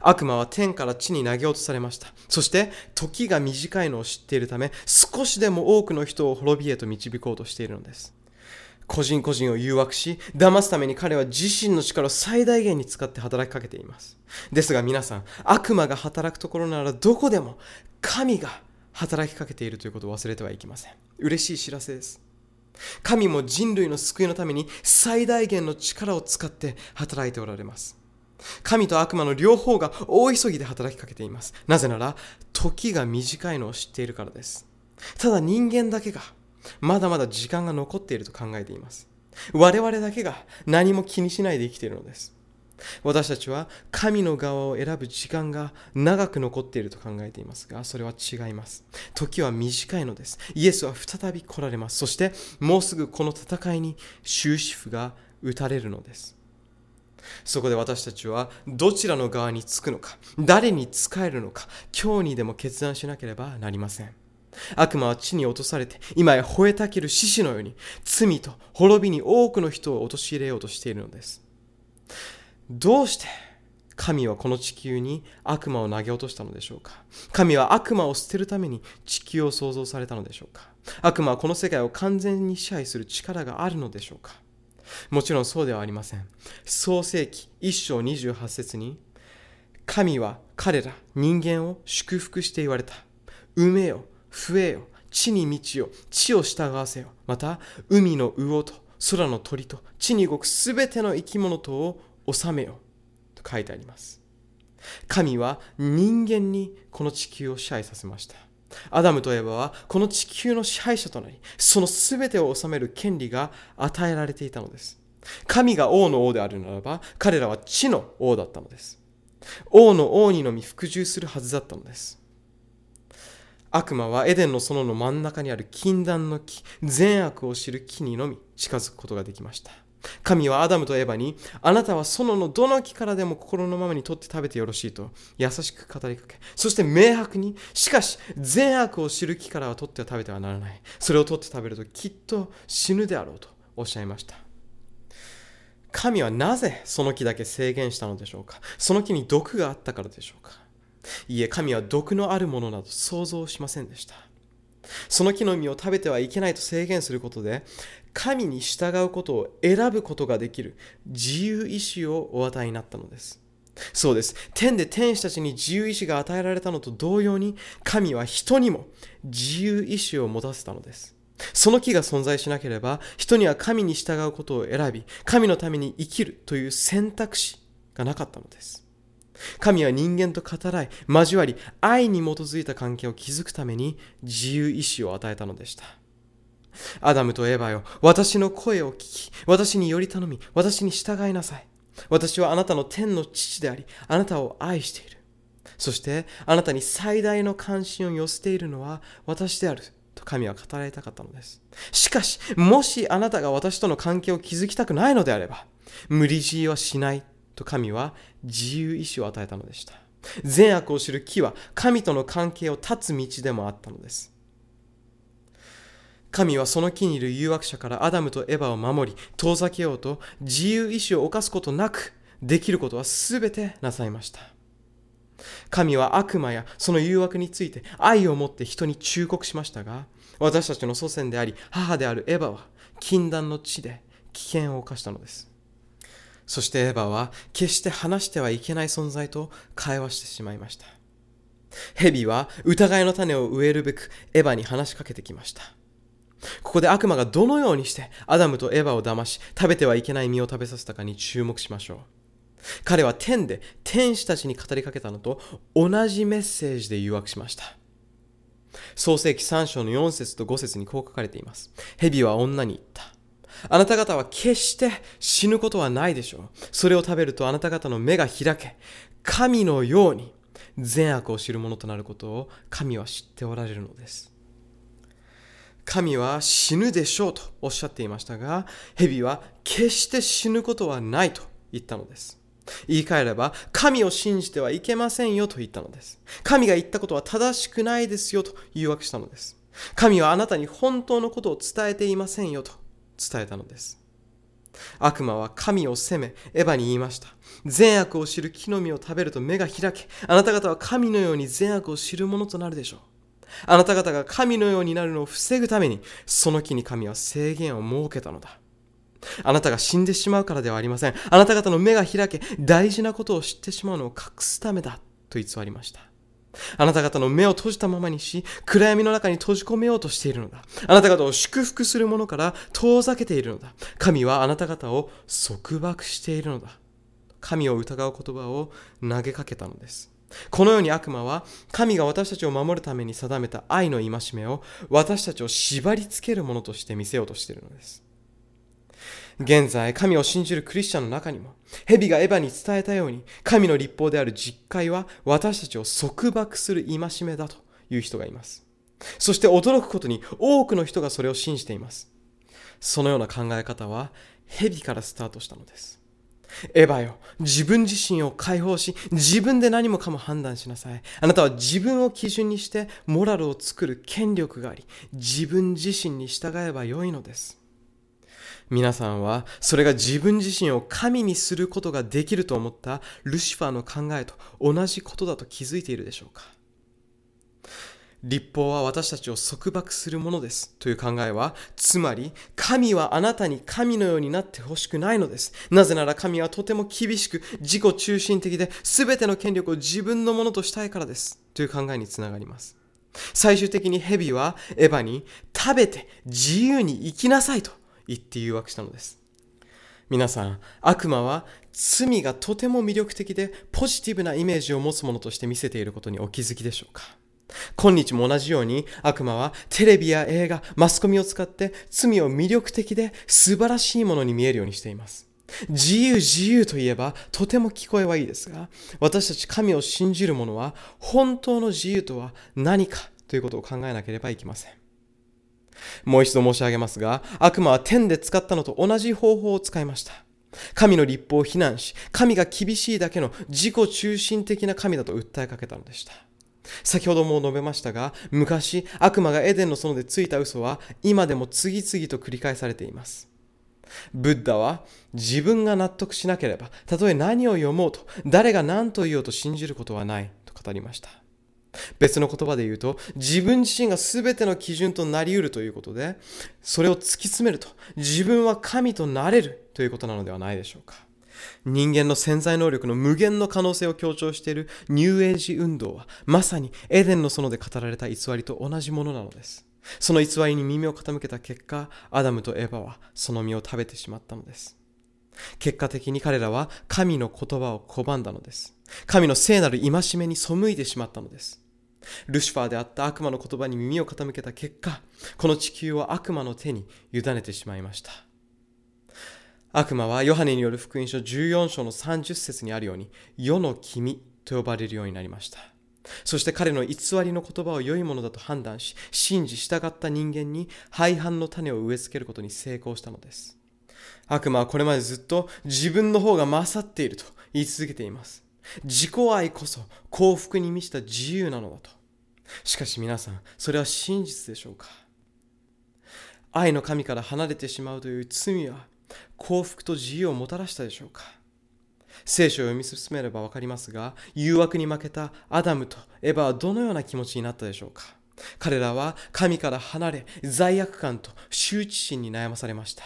悪魔は天から地に投げ落とされました。そして時が短いのを知っているため、少しでも多くの人を滅びへと導こうとしているのです。個人個人を誘惑し、騙すために彼は自身の力を最大限に使って働きかけています。ですが皆さん、悪魔が働くところならどこでも神が働きかけているということを忘れてはいけません。嬉しい知らせです。神も人類の救いのために最大限の力を使って働いておられます。神と悪魔の両方が大急ぎで働きかけています。なぜなら、時が短いのを知っているからです。ただ人間だけがまだまだ時間が残っていると考えています。我々だけが何も気にしないで生きているのです。私たちは神の側を選ぶ時間が長く残っていると考えていますが、それは違います。時は短いのです。イエスは再び来られます。そしてもうすぐこの戦いに終止符が打たれるのです。そこで私たちはどちらの側につくのか、誰に仕えるのか、今日にでも決断しなければなりません。悪魔は地に落とされて、今や吠えたきる獅子のように、罪と滅びに多くの人を陥れようとしているのです。どうして神はこの地球に悪魔を投げ落としたのでしょうか。神は悪魔を捨てるために地球を創造されたのでしょうか。悪魔はこの世界を完全に支配する力があるのでしょうか。もちろんそうではありません。創世記いっ章にじゅうはち節に、神は彼ら人間を祝福して言われた。埋めよ、増えよ、地に満ちよ、地を従わせよ、また海の魚と空の鳥と地に動くすべての生き物とを治めよと書いてあります。神は人間にこの地球を支配させました。アダムとエヴァはこの地球の支配者となり、そのすべてを治める権利が与えられていたのです。神が王の王であるならば、彼らは地の王だったのです。王の王にのみ服従するはずだったのです。悪魔はエデンの園の真ん中にある禁断の木、善悪を知る木にのみ近づくことができました。神はアダムとエヴァに、あなたは園のどの木からでも心のままに取って食べてよろしいと優しく語りかけ、そして明白に、しかし善悪を知る木からは取っては食べてはならない、それを取って食べるときっと死ぬであろうとおっしゃいました。神はなぜその木だけ制限したのでしょうか。その木に毒があったからでしょうか。いえ、神は毒のあるものなど想像しませんでした。その木の実を食べてはいけないと制限することで、神に従うことを選ぶことができる自由意志をお与えになったのです。そうです。天で天使たちに自由意志が与えられたのと同様に、神は人にも自由意志を持たせたのです。その木が存在しなければ、人には神に従うことを選び、神のために生きるという選択肢がなかったのです。神は人間と語らい、交わり、愛に基づいた関係を築くために自由意志を与えたのでした。アダムとエバよ、私の声を聞き、私により頼み、私に従いなさい。私はあなたの天の父であり、あなたを愛している。そしてあなたに最大の関心を寄せているのは私であると神は語られたかったのです。しかし、もしあなたが私との関係を築きたくないのであれば、無理強いはしないと神は自由意志を与えたのでした。善悪を知る木は神との関係を断つ道でもあったのです。神はその木にいる誘惑者からアダムとエヴァを守り、遠ざけようと自由意志を犯すことなく、できることはすべてなさいました。神は悪魔やその誘惑について愛を持って人に忠告しましたが、私たちの祖先であり母であるエヴァは禁断の地で危険を犯したのです。そしてエヴァは決して話してはいけない存在と会話してしまいました。蛇は疑いの種を植えるべくエヴァに話しかけてきました。ここで悪魔がどのようにしてアダムとエヴァを騙し、食べてはいけない実を食べさせたかに注目しましょう。彼は天で天使たちに語りかけたのと同じメッセージで誘惑しました。創世記さん章のよん節とご節にこう書かれています。蛇は女に言った。あなた方は決して死ぬことはないでしょう。それを食べるとあなた方の目が開け、神のように善悪を知るものとなることを神は知っておられるのです。神は死ぬでしょうとおっしゃっていましたが、蛇は決して死ぬことはないと言ったのです。言い換えれば、神を信じてはいけませんよと言ったのです。神が言ったことは正しくないですよと誘惑したのです。神はあなたに本当のことを伝えていませんよと伝えたのです。悪魔は神を責め、エヴァに言いました。善悪を知る木の実を食べると目が開け、あなた方は神のように善悪を知るものとなるでしょう。あなた方が神のようになるのを防ぐために、その木に神は制限を設けたのだ。あなたが死んでしまうからではありません。あなた方の目が開け、大事なことを知ってしまうのを隠すためだと偽りました。あなた方の目を閉じたままにし、暗闇の中に閉じ込めようとしているのだ。あなた方を祝福するものから遠ざけているのだ。神はあなた方を束縛しているのだ。神を疑う言葉を投げかけたのです。このように悪魔は、神が私たちを守るために定めた愛の戒めを、私たちを縛りつけるものとして見せようとしているのです。現在、神を信じるクリスチャンの中にも、蛇がエヴァに伝えたように、神の律法である実戒は私たちを束縛する戒めだという人がいます。そして驚くことに、多くの人がそれを信じています。そのような考え方は蛇からスタートしたのです。エヴァよ、自分自身を解放し、自分で何もかも判断しなさい。あなたは自分を基準にしてモラルを作る権力があり、自分自身に従えばよいのです。皆さんはそれが自分自身を神にすることができると思ったルシファーの考えと同じことだと気づいているでしょうか。律法は私たちを束縛するものですという考えは、つまり神はあなたに神のようになってほしくないのです。なぜなら神はとても厳しく自己中心的で、全ての権力を自分のものとしたいからですという考えにつながります。最終的に蛇はエヴァに食べて自由に生きなさいと言って誘惑したのです。皆さん、悪魔は罪がとても魅力的でポジティブなイメージを持つものとして見せていることにお気づきでしょうか。今日も同じように悪魔はテレビや映画、マスコミを使って罪を魅力的で素晴らしいものに見えるようにしています。自由自由といえばとても聞こえはいいですが、私たち神を信じる者は本当の自由とは何かということを考えなければいけません。もう一度申し上げますが、悪魔は天で使ったのと同じ方法を使いました。神の律法を非難し、神が厳しいだけの自己中心的な神だと訴えかけたのでした。先ほども述べましたが、昔悪魔がエデンの園でついた嘘は今でも次々と繰り返されています。ブッダは自分が納得しなければ、たとえ何を読もうと、誰が何と言おうと信じることはないと語りました。別の言葉で言うと、自分自身が全ての基準となり得るということで、それを突き詰めると自分は神となれるということなのではないでしょうか。人間の潜在能力の無限の可能性を強調しているニューエイジ運動は、まさにエデンの園で語られた偽りと同じものなのです。その偽りに耳を傾けた結果、アダムとエヴァはその実を食べてしまったのです。結果的に彼らは神の言葉を拒んだのです。神の聖なる戒めに背いてしまったのです。ルシファーであった悪魔の言葉に耳を傾けた結果、この地球は悪魔の手に委ねてしまいました。悪魔はヨハネによる福音書じゅうよん章のさんじゅっ節にあるように、世の君と呼ばれるようになりました。そして彼の偽りの言葉を良いものだと判断し、信じ従った人間に廃反の種を植え付けることに成功したのです。悪魔はこれまでずっと自分の方が勝っていると言い続けています。自己愛こそ幸福に満ちた自由なのだと。しかし皆さん、それは真実でしょうか。愛の神から離れてしまうという罪は幸福と自由をもたらしたでしょうか。聖書を読み進めればわかりますが、誘惑に負けたアダムとエヴァはどのような気持ちになったでしょうか。彼らは神から離れ、罪悪感と羞恥心に悩まされました。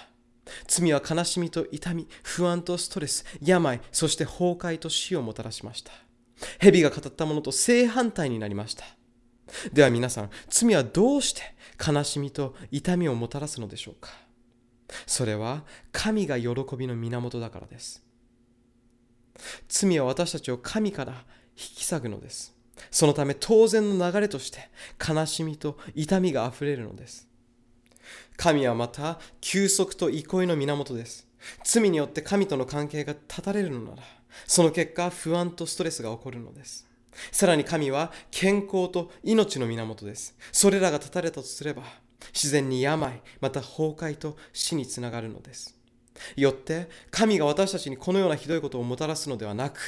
罪は悲しみと痛み、不安とストレス、病、そして崩壊と死をもたらしました。蛇が語ったものと正反対になりました。では皆さん、罪はどうして悲しみと痛みをもたらすのでしょうか。それは神が喜びの源だからです。罪は私たちを神から引き裂くのです。そのため当然の流れとして悲しみと痛みがあふれるのです。神はまた休息と憩いの源です。罪によって神との関係が断たれるのなら、その結果不安とストレスが起こるのです。さらに神は健康と命の源です。それらが断たれたとすれば、自然に病、また崩壊と死につながるのです。よって神が私たちにこのようなひどいことをもたらすのではなく、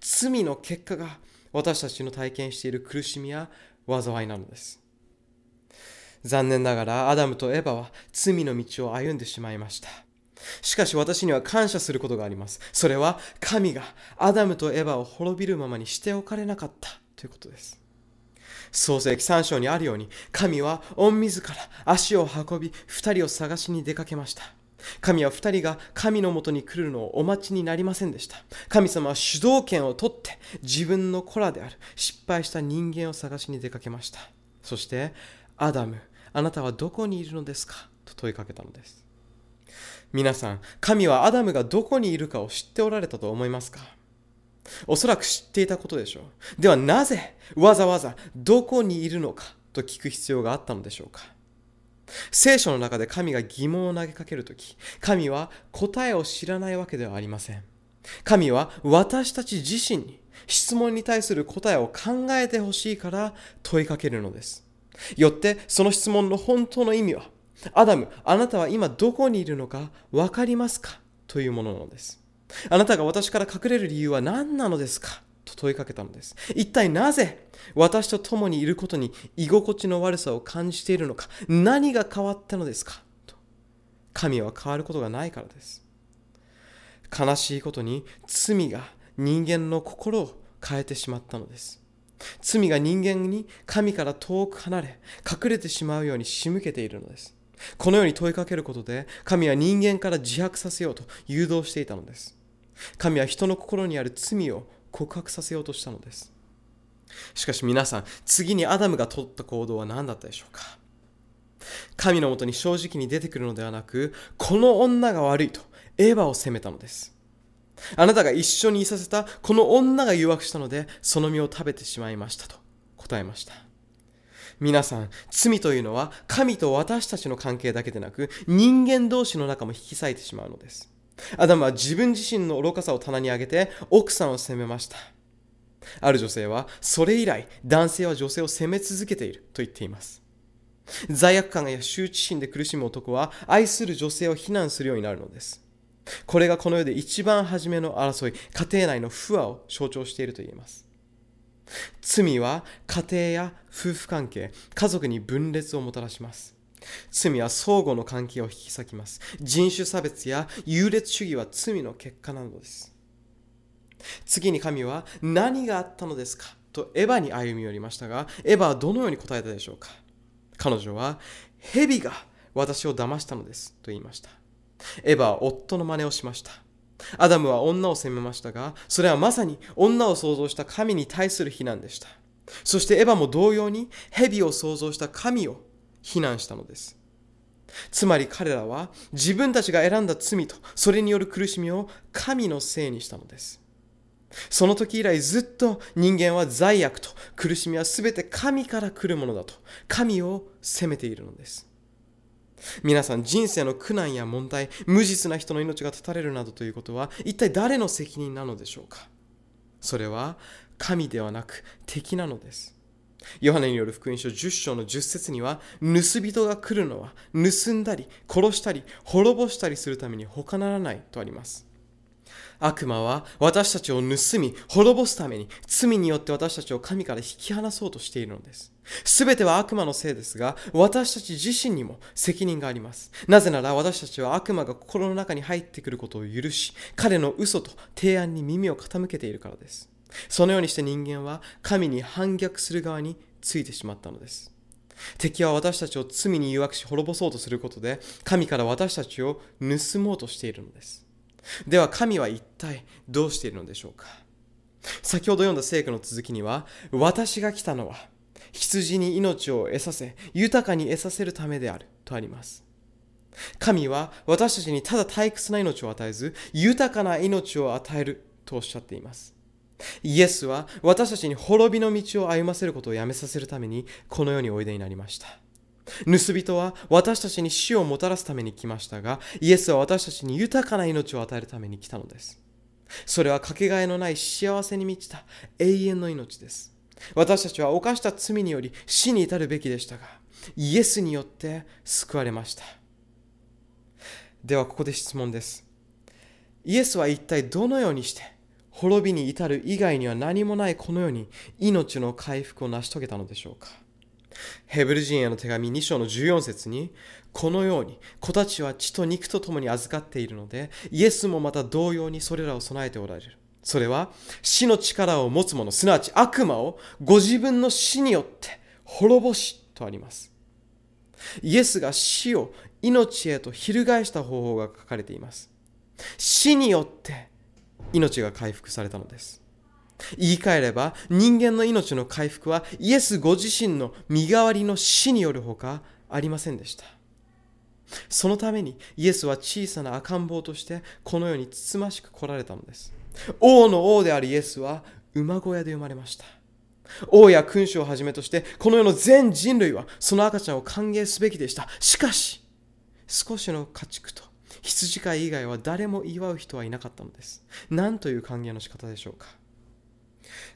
罪の結果が私たちの体験している苦しみや災いなのです。残念ながらアダムとエヴァは罪の道を歩んでしまいました。しかし私には感謝することがあります。それは神がアダムとエヴァを滅びるままにしておかれなかったということです。創世記さん章にあるように、神は御自ら足を運び、二人を探しに出かけました。神は二人が神のもとに来るのをお待ちになりませんでした。神様は主導権を取って自分の子らである失敗した人間を探しに出かけました。そしてアダム、あなたはどこにいるのですかと問いかけたのです。皆さん、神はアダムがどこにいるかを知っておられたと思いますか。おそらく知っていたことでしょう。ではなぜわざわざどこにいるのかと聞く必要があったのでしょうか。聖書の中で神が疑問を投げかけるとき、神は答えを知らないわけではありません。神は私たち自身に質問に対する答えを考えてほしいから問いかけるのです。よってその質問の本当の意味は、アダム、あなたは今どこにいるのか分かりますかというものなのです。あなたが私から隠れる理由は何なのですかと問いかけたのです。一体なぜ私と共にいることに居心地の悪さを感じているのか、何が変わったのですかと。神は変わることがないからです。悲しいことに罪が人間の心を変えてしまったのです。罪が人間に神から遠く離れ、隠れてしまうように仕向けているのです。このように問いかけることで、神は人間から自白させようと誘導していたのです。神は人の心にある罪を告白させようとしたのです。しかし皆さん、次にアダムが取った行動は何だったでしょうか。神のもとに正直に出てくるのではなく、この女が悪いとエヴァを責めたのです。あなたが一緒にいさせたこの女が誘惑したので、その実を食べてしまいましたと答えました。皆さん、罪というのは神と私たちの関係だけでなく、人間同士の仲も引き裂いてしまうのです。アダムは自分自身の愚かさを棚に上げて奥さんを責めました。ある女性は、それ以来男性は女性を責め続けていると言っています。罪悪感や羞恥心で苦しむ男は、愛する女性を非難するようになるのです。これがこの世で一番初めの争い、家庭内の不和を象徴していると言えます。罪は家庭や夫婦関係、家族に分裂をもたらします。罪は相互の関係を引き裂きます。人種差別や優劣主義は罪の結果なのです。次に神は何があったのですかとエヴァに歩み寄りましたが、エヴァはどのように答えたでしょうか。彼女は、蛇が私を騙したのですと言いました。エヴァは夫の真似をしました。アダムは女を責めましたが、それはまさに女を創造した神に対する非難でした。そしてエヴァも同様に蛇を創造した神を非難したのです。つまり彼らは自分たちが選んだ罪とそれによる苦しみを神のせいにしたのです。その時以来ずっと人間は罪悪と苦しみはすべて神から来るものだと神を責めているのです。皆さん、人生の苦難や問題、無実な人の命が絶たれるなどということは、一体誰の責任なのでしょうか。それは神ではなく敵なのです。ヨハネによる福音書じゅう章のじゅっ節には、盗人が来るのは盗んだり殺したり滅ぼしたりするために他ならないとあります。悪魔は私たちを盗み滅ぼすために、罪によって私たちを神から引き離そうとしているのです。すべては悪魔のせいですが、私たち自身にも責任があります。なぜなら私たちは悪魔が心の中に入ってくることを許し、彼の嘘と提案に耳を傾けているからです。そのようにして人間は神に反逆する側についてしまったのです。敵は私たちを罪に誘惑し滅ぼそうとすることで、神から私たちを盗もうとしているのです。では神は一体どうしているのでしょうか。先ほど読んだ聖句の続きには、私が来たのは羊に命を得させ豊かに得させるためであるとあります。神は私たちにただ退屈な命を与えず、豊かな命を与えるとおっしゃっています。イエスは私たちに滅びの道を歩ませることをやめさせるためにこの世においでになりました。盗人は私たちに死をもたらすために来ましたが、イエスは私たちに豊かな命を与えるために来たのです。それはかけがえのない幸せに満ちた永遠の命です。私たちは犯した罪により死に至るべきでしたが、イエスによって救われました。ではここで質問です。イエスは一体どのようにして滅びに至る以外には何もないこの世に命の回復を成し遂げたのでしょうか。ヘブル人への手紙に章のじゅうよん節に、このように子たちは血と肉とともに預かっているので、イエスもまた同様にそれらを備えておられる。それは死の力を持つ者、すなわち悪魔をご自分の死によって滅ぼしとあります。イエスが死を命へと翻した方法が書かれています。死によって命が回復されたのです。言い換えれば、人間の命の回復はイエスご自身の身代わりの死によるほかありませんでした。そのためにイエスは小さな赤ん坊としてこの世につつましく来られたのです。王の王であるイエスは馬小屋で生まれました。王や君主をはじめとしてこの世の全人類はその赤ちゃんを歓迎すべきでした。しかし、少しの家畜と羊飼い以外は誰も祝う人はいなかったのです。何という歓迎の仕方でしょうか。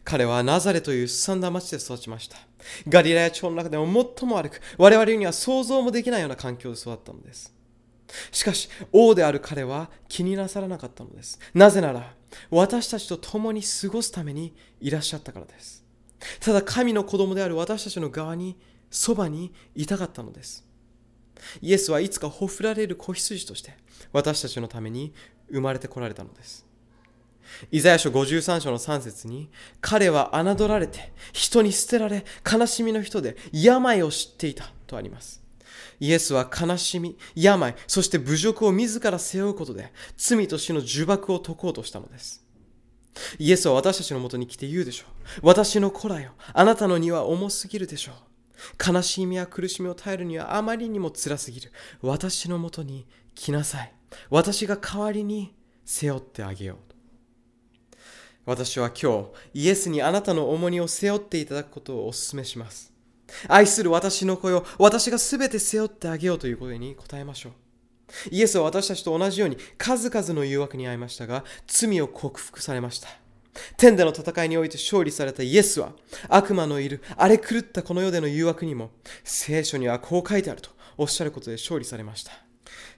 彼はナザレというすさんだ町で育ちました。ガリラヤ地方の中でも最も悪く、我々には想像もできないような環境で育ったのです。しかし王である彼は気になさらなかったのです。なぜなら私たちと共に過ごすためにいらっしゃったからです。ただ神の子供である私たちの側にそばにいたかったのです。イエスはいつかほふられる子羊として私たちのために生まれてこられたのです。イザヤ書ごじゅうさん章のさん節に、彼は侮られて人に捨てられ悲しみの人で病を知っていたとあります。イエスは悲しみ、病、そして侮辱を自ら背負うことで罪と死の呪縛を解こうとしたのです。イエスは私たちのもとに来て言うでしょう。私の子らよ、あなたの荷は重すぎるでしょう。悲しみや苦しみを耐えるにはあまりにも辛すぎる。私のもとに来なさい。私が代わりに背負ってあげよう。私は今日、イエスにあなたの重荷を背負っていただくことをお勧めします。愛する私の子よ、私がすべて背負ってあげようという声に応えましょう。イエスは私たちと同じように数々の誘惑に遭いましたが、罪を克服されました。天での戦いにおいて勝利されたイエスは、悪魔のいる荒れ狂ったこの世での誘惑にも、聖書にはこう書いてあるとおっしゃることで勝利されました。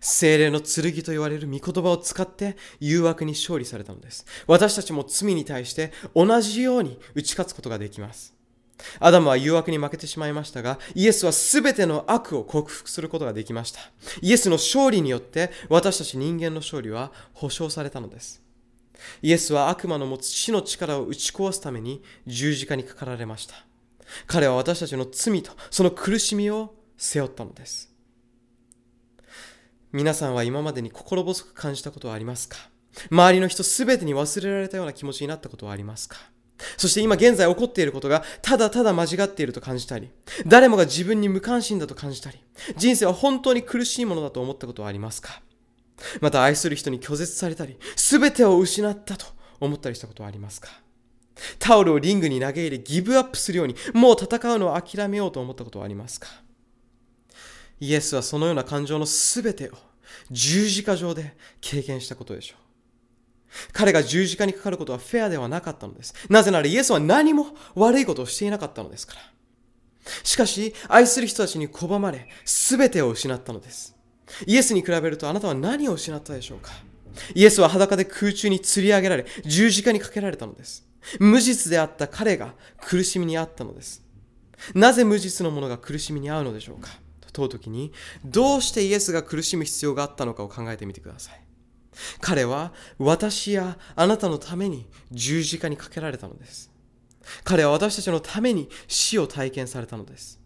聖霊の剣と言われる御言葉を使って誘惑に勝利されたのです。私たちも罪に対して同じように打ち勝つことができます。アダムは誘惑に負けてしまいましたが、イエスはすべての悪を克服することができました。イエスの勝利によって私たち人間の勝利は保証されたのです。イエスは悪魔の持つ死の力を打ち壊すために十字架にかかられました。彼は私たちの罪とその苦しみを背負ったのです。皆さんは今までに心細く感じたことはありますか？周りの人すべてに忘れられたような気持ちになったことはありますか？そして今現在起こっていることがただただ間違っていると感じたり、誰もが自分に無関心だと感じたり、人生は本当に苦しいものだと思ったことはありますか？また愛する人に拒絶されたり、すべてを失ったと思ったりしたことはありますか？タオルをリングに投げ入れギブアップするように、もう戦うのを諦めようと思ったことはありますか？イエスはそのような感情のすべてを十字架上で経験したことでしょう。彼が十字架にかかることはフェアではなかったのです。なぜならイエスは何も悪いことをしていなかったのですから。しかし愛する人たちに拒まれ、すべてを失ったのです。イエスに比べるとあなたは何を失ったでしょうか？イエスは裸で空中に吊り上げられ、十字架にかけられたのです。無実であった彼が苦しみにあったのです。なぜ無実の者が苦しみに遭うのでしょうかと問うときに、どうしてイエスが苦しむ必要があったのかを考えてみてください。彼は私やあなたのために十字架にかけられたのです。彼は私たちのために死を体験されたのです。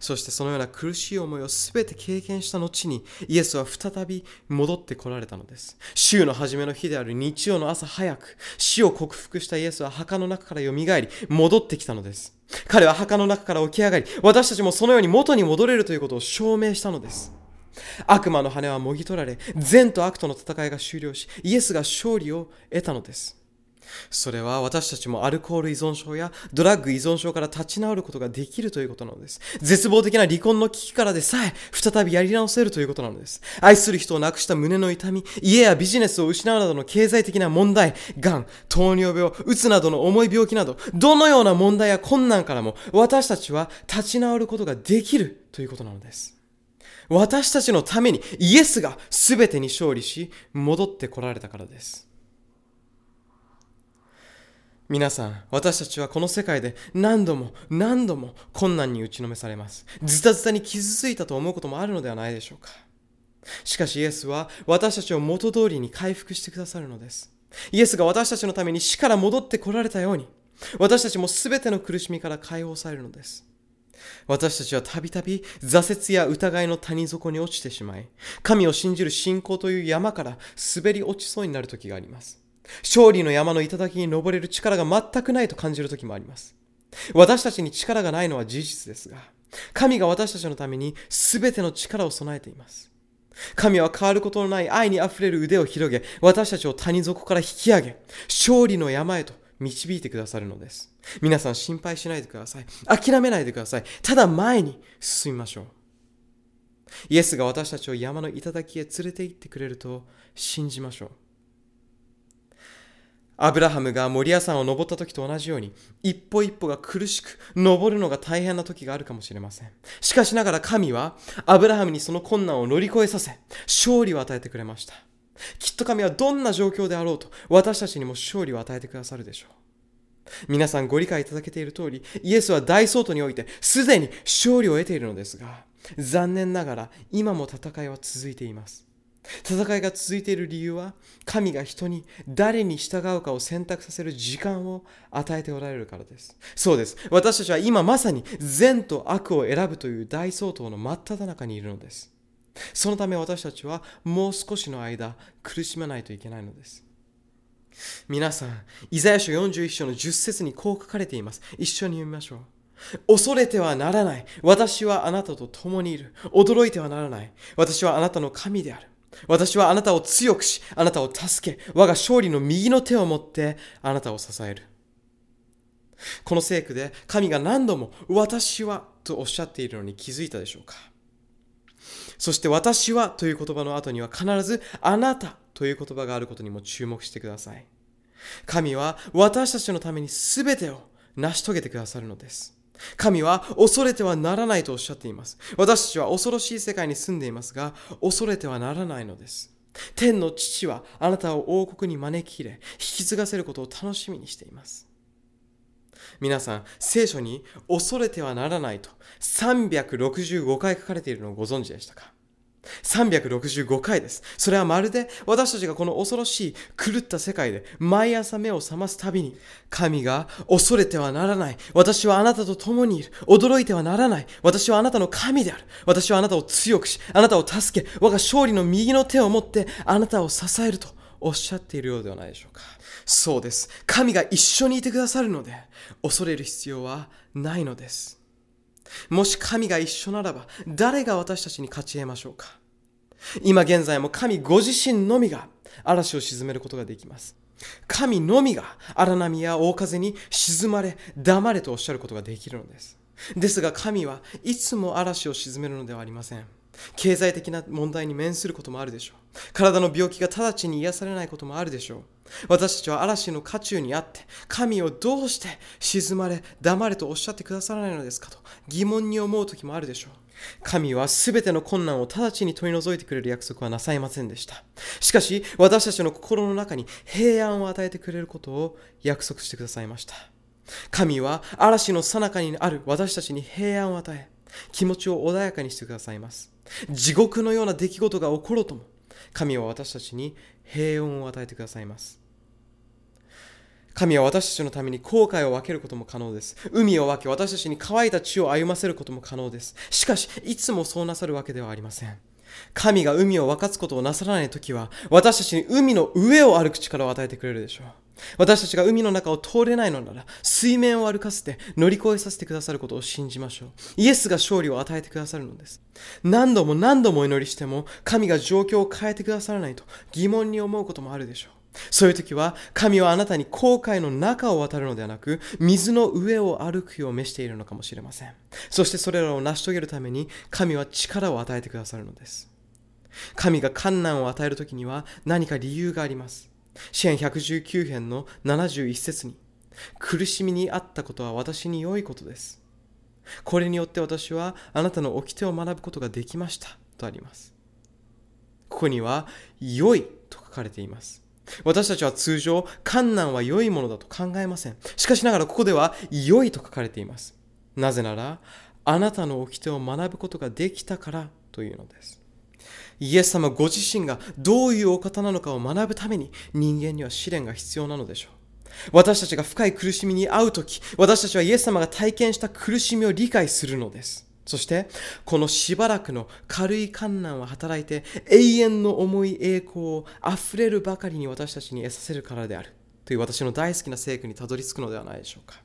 そしてそのような苦しい思いをすべて経験した後に、イエスは再び戻ってこられたのです。週の初めの日である日曜の朝早く、死を克服したイエスは墓の中からよみがえり戻ってきたのです。彼は墓の中から起き上がり、私たちもそのように元に戻れるということを証明したのです。悪魔の羽はもぎ取られ、善と悪との戦いが終了し、イエスが勝利を得たのです。それは私たちもアルコール依存症やドラッグ依存症から立ち直ることができるということなのです。絶望的な離婚の危機からでさえ再びやり直せるということなのです。愛する人を亡くした胸の痛み、家やビジネスを失うなどの経済的な問題、がん、糖尿病、うつなどの重い病気など、どのような問題や困難からも私たちは立ち直ることができるということなのです。私たちのためにイエスが全てに勝利し戻ってこられたからです。皆さん、私たちはこの世界で何度も何度も困難に打ちのめされます。ズタズタに傷ついたと思うこともあるのではないでしょうか。しかしイエスは私たちを元通りに回復してくださるのです。イエスが私たちのために死から戻ってこられたように、私たちも全ての苦しみから解放されるのです。私たちはたびたび挫折や疑いの谷底に落ちてしまい、神を信じる信仰という山から滑り落ちそうになる時があります。勝利の山の頂に登れる力が全くないと感じる時もあります。私たちに力がないのは事実ですが、神が私たちのために全ての力を備えています。神は変わることのない愛にあふれる腕を広げ、私たちを谷底から引き上げ、勝利の山へと導いてくださるのです。皆さん、心配しないでください。諦めないでください。ただ前に進みましょう。イエスが私たちを山の頂へ連れて行ってくれると信じましょう。アブラハムがモリア山を登った時と同じように、一歩一歩が苦しく、登るのが大変な時があるかもしれません。しかしながら神は、アブラハムにその困難を乗り越えさせ、勝利を与えてくれました。きっと神はどんな状況であろうと、私たちにも勝利を与えてくださるでしょう。皆さんご理解いただけている通り、イエスは大相当において、すでに勝利を得ているのですが、残念ながら今も戦いは続いています。戦いが続いている理由は、神が人に誰に従うかを選択させる時間を与えておられるからです。そうです。私たちは今まさに善と悪を選ぶという大相当の真っ只中にいるのです。そのため私たちはもう少しの間苦しまないといけないのです。皆さん、イザヤ書よんじゅういっ章のじゅっ節にこう書かれています。一緒に読みましょう。恐れてはならない。私はあなたと共にいる。驚いてはならない。私はあなたの神である。私はあなたを強くし、あなたを助け、我が勝利の右の手を持ってあなたを支える。この聖句で神が何度も私はとおっしゃっているのに気づいたでしょうか。そして私はという言葉の後には必ずあなたという言葉があることにも注目してください。神は私たちのために全てを成し遂げてくださるのです。神は恐れてはならないとおっしゃっています。私たちは恐ろしい世界に住んでいますが、恐れてはならないのです。天の父はあなたを王国に招き入れ、引き継がせることを楽しみにしています。皆さん、聖書に恐れてはならないとさんびゃくろくじゅうごかい書かれているのをご存知でしたか？さんびゃくろくじゅうごかいです。それはまるで私たちがこの恐ろしい狂った世界で毎朝目を覚ますたびに、神が恐れてはならない。私はあなたと共にいる。驚いてはならない。私はあなたの神である。私はあなたを強くし、あなたを助け、我が勝利の右の手を持ってあなたを支えるとおっしゃっているようではないでしょうか。そうです。神が一緒にいてくださるので、恐れる必要はないのです。もし神が一緒ならば、誰が私たちに勝ち得ましょうか？今現在も神ご自身のみが嵐を沈めることができます。神のみが荒波や大風に沈まれ、黙れとおっしゃることができるのです。ですが神はいつも嵐を沈めるのではありません。経済的な問題に面することもあるでしょう。体の病気が直ちに癒されないこともあるでしょう。私たちは嵐の渦中にあって、神をどうして沈まれ、黙れとおっしゃってくださらないのですかと疑問に思う時もあるでしょう。神はすべての困難を直ちに取り除いてくれる約束はなさいませんでした。しかし、私たちの心の中に平安を与えてくれることを約束してくださいました。神は嵐の最中にある私たちに平安を与え、気持ちを穏やかにしてくださいます。地獄のような出来事が起ころうとも、神は私たちに平穏を与えてくださいます。神は私たちのために航海を分けることも可能です。海を分け、私たちに乾いた地を歩ませることも可能です。しかし、いつもそうなさるわけではありません。神が海を分かつことをなさらないときは、私たちに海の上を歩く力を与えてくれるでしょう。私たちが海の中を通れないのなら、水面を歩かせて乗り越えさせてくださることを信じましょう。イエスが勝利を与えてくださるのです。何度も何度もお祈りしても、神が状況を変えてくださらないと疑問に思うこともあるでしょう。そういう時は、神はあなたに航海の中を渡るのではなく、水の上を歩くよう召しているのかもしれません。そしてそれらを成し遂げるために、神は力を与えてくださるのです。神が困難を与える時には何か理由があります。詩編ひゃくじゅうきゅう編のななじゅういち節に、苦しみにあったことは私に良いことです。これによって私はあなたの掟を学ぶことができましたとあります。ここには良いと書かれています。私たちは通常、困難は良いものだと考えません。しかしながらここでは良いと書かれています。なぜなら、あなたの掟を学ぶことができたからというのです。イエス様ご自身がどういうお方なのかを学ぶために、人間には試練が必要なのでしょう。私たちが深い苦しみに遭うとき、私たちはイエス様が体験した苦しみを理解するのです。そしてこのしばらくの軽い観難は働いて、永遠の重い栄光をあふれるばかりに私たちに得させるからであるという私の大好きな聖句にたどり着くのではないでしょうか。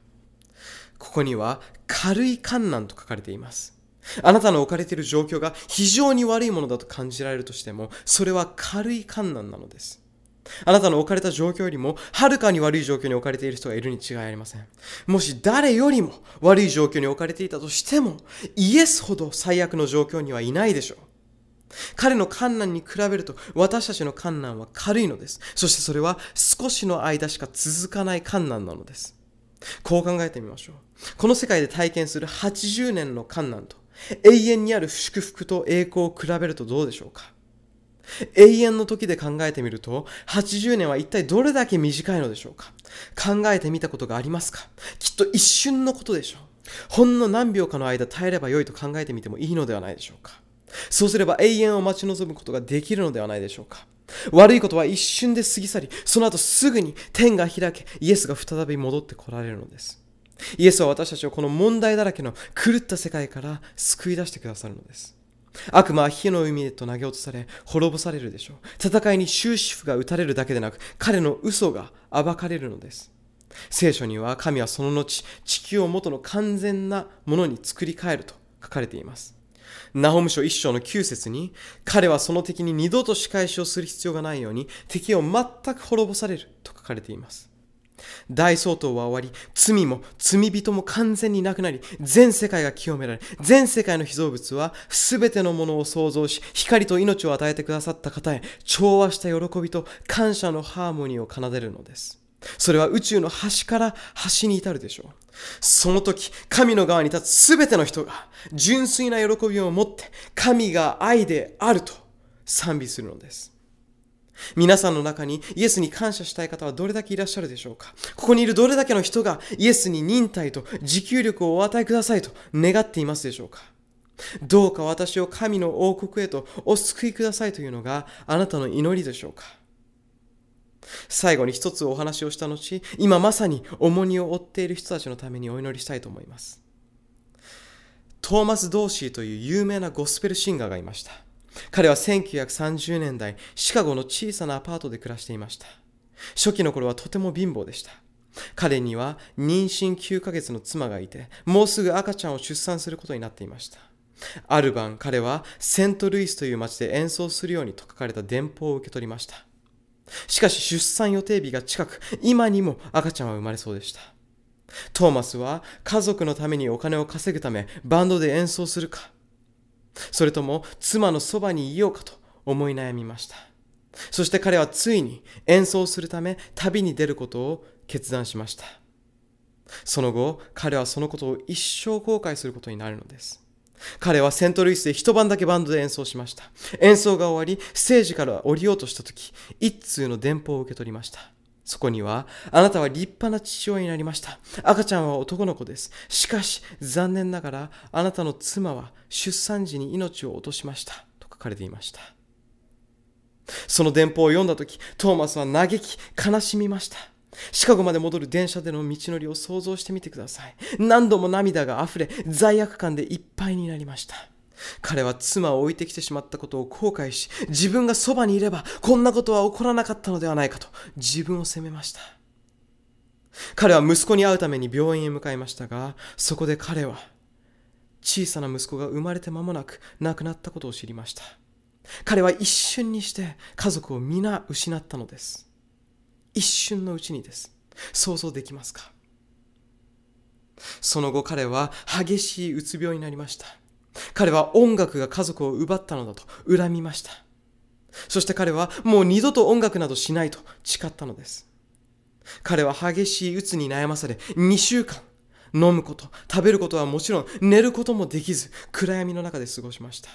ここには軽い観難と書かれています。あなたの置かれている状況が非常に悪いものだと感じられるとしても、それは軽い困難なのです。あなたの置かれた状況よりもはるかに悪い状況に置かれている人がいるに違いありません。もし誰よりも悪い状況に置かれていたとしても、イエスほど最悪の状況にはいないでしょう。彼の患難に比べると私たちの患難は軽いのです。そしてそれは少しの間しか続かない患難なのです。こう考えてみましょう。この世界で体験するはちじゅうねんの患難と永遠にある祝福と栄光を比べるとどうでしょうか。永遠の時で考えてみるとはちじゅうねんは一体どれだけ短いのでしょうか。考えてみたことがありますか。きっと一瞬のことでしょう。ほんの何秒かの間耐えればよいと考えてみてもいいのではないでしょうか。そうすれば永遠を待ち望むことができるのではないでしょうか。悪いことは一瞬で過ぎ去り、その後すぐに天が開け、イエスが再び戻ってこられるのです。イエスは私たちをこの問題だらけの狂った世界から救い出してくださるのです。悪魔は火の海へと投げ落とされ、滅ぼされるでしょう。戦いに終止符が打たれるだけでなく、彼の嘘が暴かれるのです。聖書には、神はその後地球を元の完全なものに作り変えると書かれています。ナホム書いっ章のきゅう節に、彼はその敵に二度と仕返しをする必要がないように敵を全く滅ぼされると書かれています。大総統は終わり、罪も罪人も完全になくなり、全世界が清められ、全世界の被造物は全てのものを創造し、光と命を与えてくださった方へ調和した喜びと感謝のハーモニーを奏でるのです。それは宇宙の端から端に至るでしょう。その時、神の側に立つ全ての人が純粋な喜びを持って、神が愛であると賛美するのです。皆さんの中にイエスに感謝したい方はどれだけいらっしゃるでしょうか。ここにいるどれだけの人がイエスに忍耐と持久力をお与えくださいと願っていますでしょうか。どうか私を神の王国へとお救いくださいというのがあなたの祈りでしょうか。最後に一つお話をした後、今まさに重荷を負っている人たちのためにお祈りしたいと思います。トーマス・ドーシーという有名なゴスペルシンガーがいました。彼はせんきゅうひゃくさんじゅうねんだい、シカゴの小さなアパートで暮らしていました。初期の頃はとても貧乏でした。彼には妊娠きゅうかげつの妻がいて、もうすぐ赤ちゃんを出産することになっていました。ある晩、彼はセントルイスという町で演奏するようにと書かれた電報を受け取りました。しかし出産予定日が近く、今にも赤ちゃんは生まれそうでした。トーマスは家族のためにお金を稼ぐためバンドで演奏するか、それとも妻のそばにいようかと思い悩みました。そして彼はついに演奏するため旅に出ることを決断しました。その後、彼はそのことを一生後悔することになるのです。彼はセントルイスで一晩だけバンドで演奏しました。演奏が終わり、ステージから降りようとしたとき、一通の電報を受け取りました。そこには、あなたは立派な父親になりました。赤ちゃんは男の子です。しかし残念ながら、あなたの妻は出産時に命を落としましたと書かれていました。その電報を読んだとき、トーマスは嘆き悲しみました。シカゴまで戻る電車での道のりを想像してみてください。何度も涙があふれ、罪悪感でいっぱいになりました。彼は妻を置いてきてしまったことを後悔し、自分がそばにいればこんなことは起こらなかったのではないかと自分を責めました。彼は息子に会うために病院へ向かいましたが、そこで彼は小さな息子が生まれて間もなく亡くなったことを知りました。彼は一瞬にして家族を皆失ったのです。一瞬のうちにです。想像できますか。その後、彼は激しいうつ病になりました。彼は音楽が家族を奪ったのだと恨みました。そして彼はもう二度と音楽などしないと誓ったのです。彼は激しいうつに悩まされ、にしゅうかん飲むこと、食べることはもちろん寝ることもできず、暗闇の中で過ごしました。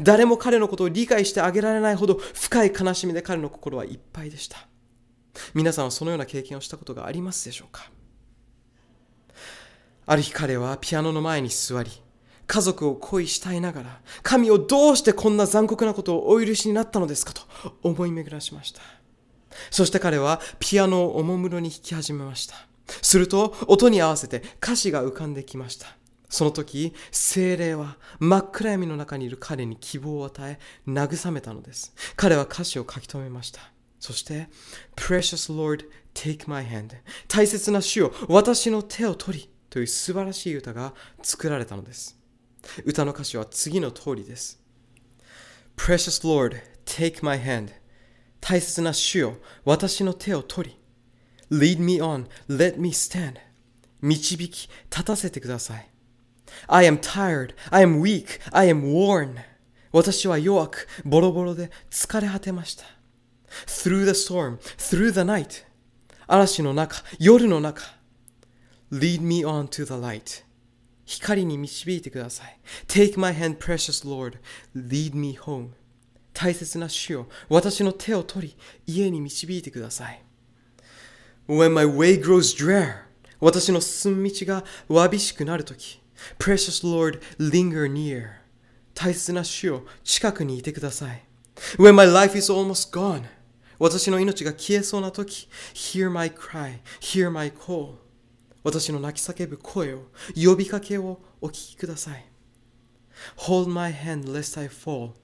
誰も彼のことを理解してあげられないほど深い悲しみで彼の心はいっぱいでした。皆さんはそのような経験をしたことがありますでしょうか。ある日、彼はピアノの前に座り、家族を恋したいながら、神をどうしてこんな残酷なことをお許しになったのですかと思い巡らしました。そして彼はピアノをおもむろに弾き始めました。すると音に合わせて歌詞が浮かんできました。その時、聖霊は真っ暗闇の中にいる彼に希望を与え、慰めたのです。彼は歌詞を書き留めました。そして、Precious Lord, take my hand. 大切な主よ、私の手を取りという素晴らしい歌が作られたのです。歌の歌詞は次の通りです。Precious Lord, take my hand. 大切な主よ、私の手を取り。Lead me on, let me stand. 導き、立たせてください。I am tired, I am weak, I am worn. 私は弱く、ボロボロで疲れ果てました。Through the storm, through the night. 嵐の中、夜の中。Lead me on to the light. 光に導いてください。Take my hand, precious Lord. Lead me home. 大切な主よ、私の手を取り、家に導いてください。When my way grows drear. 私の進む道がわびしくなるとき。Precious Lord, linger near. 大切な主よ、近くにいてください。When my life is almost gone. 私の命が消えそうなとき。Hear my cry, hear my call. 私の泣き叫ぶ声を、呼びかけをお聞きください。Hold my hand lest I fall.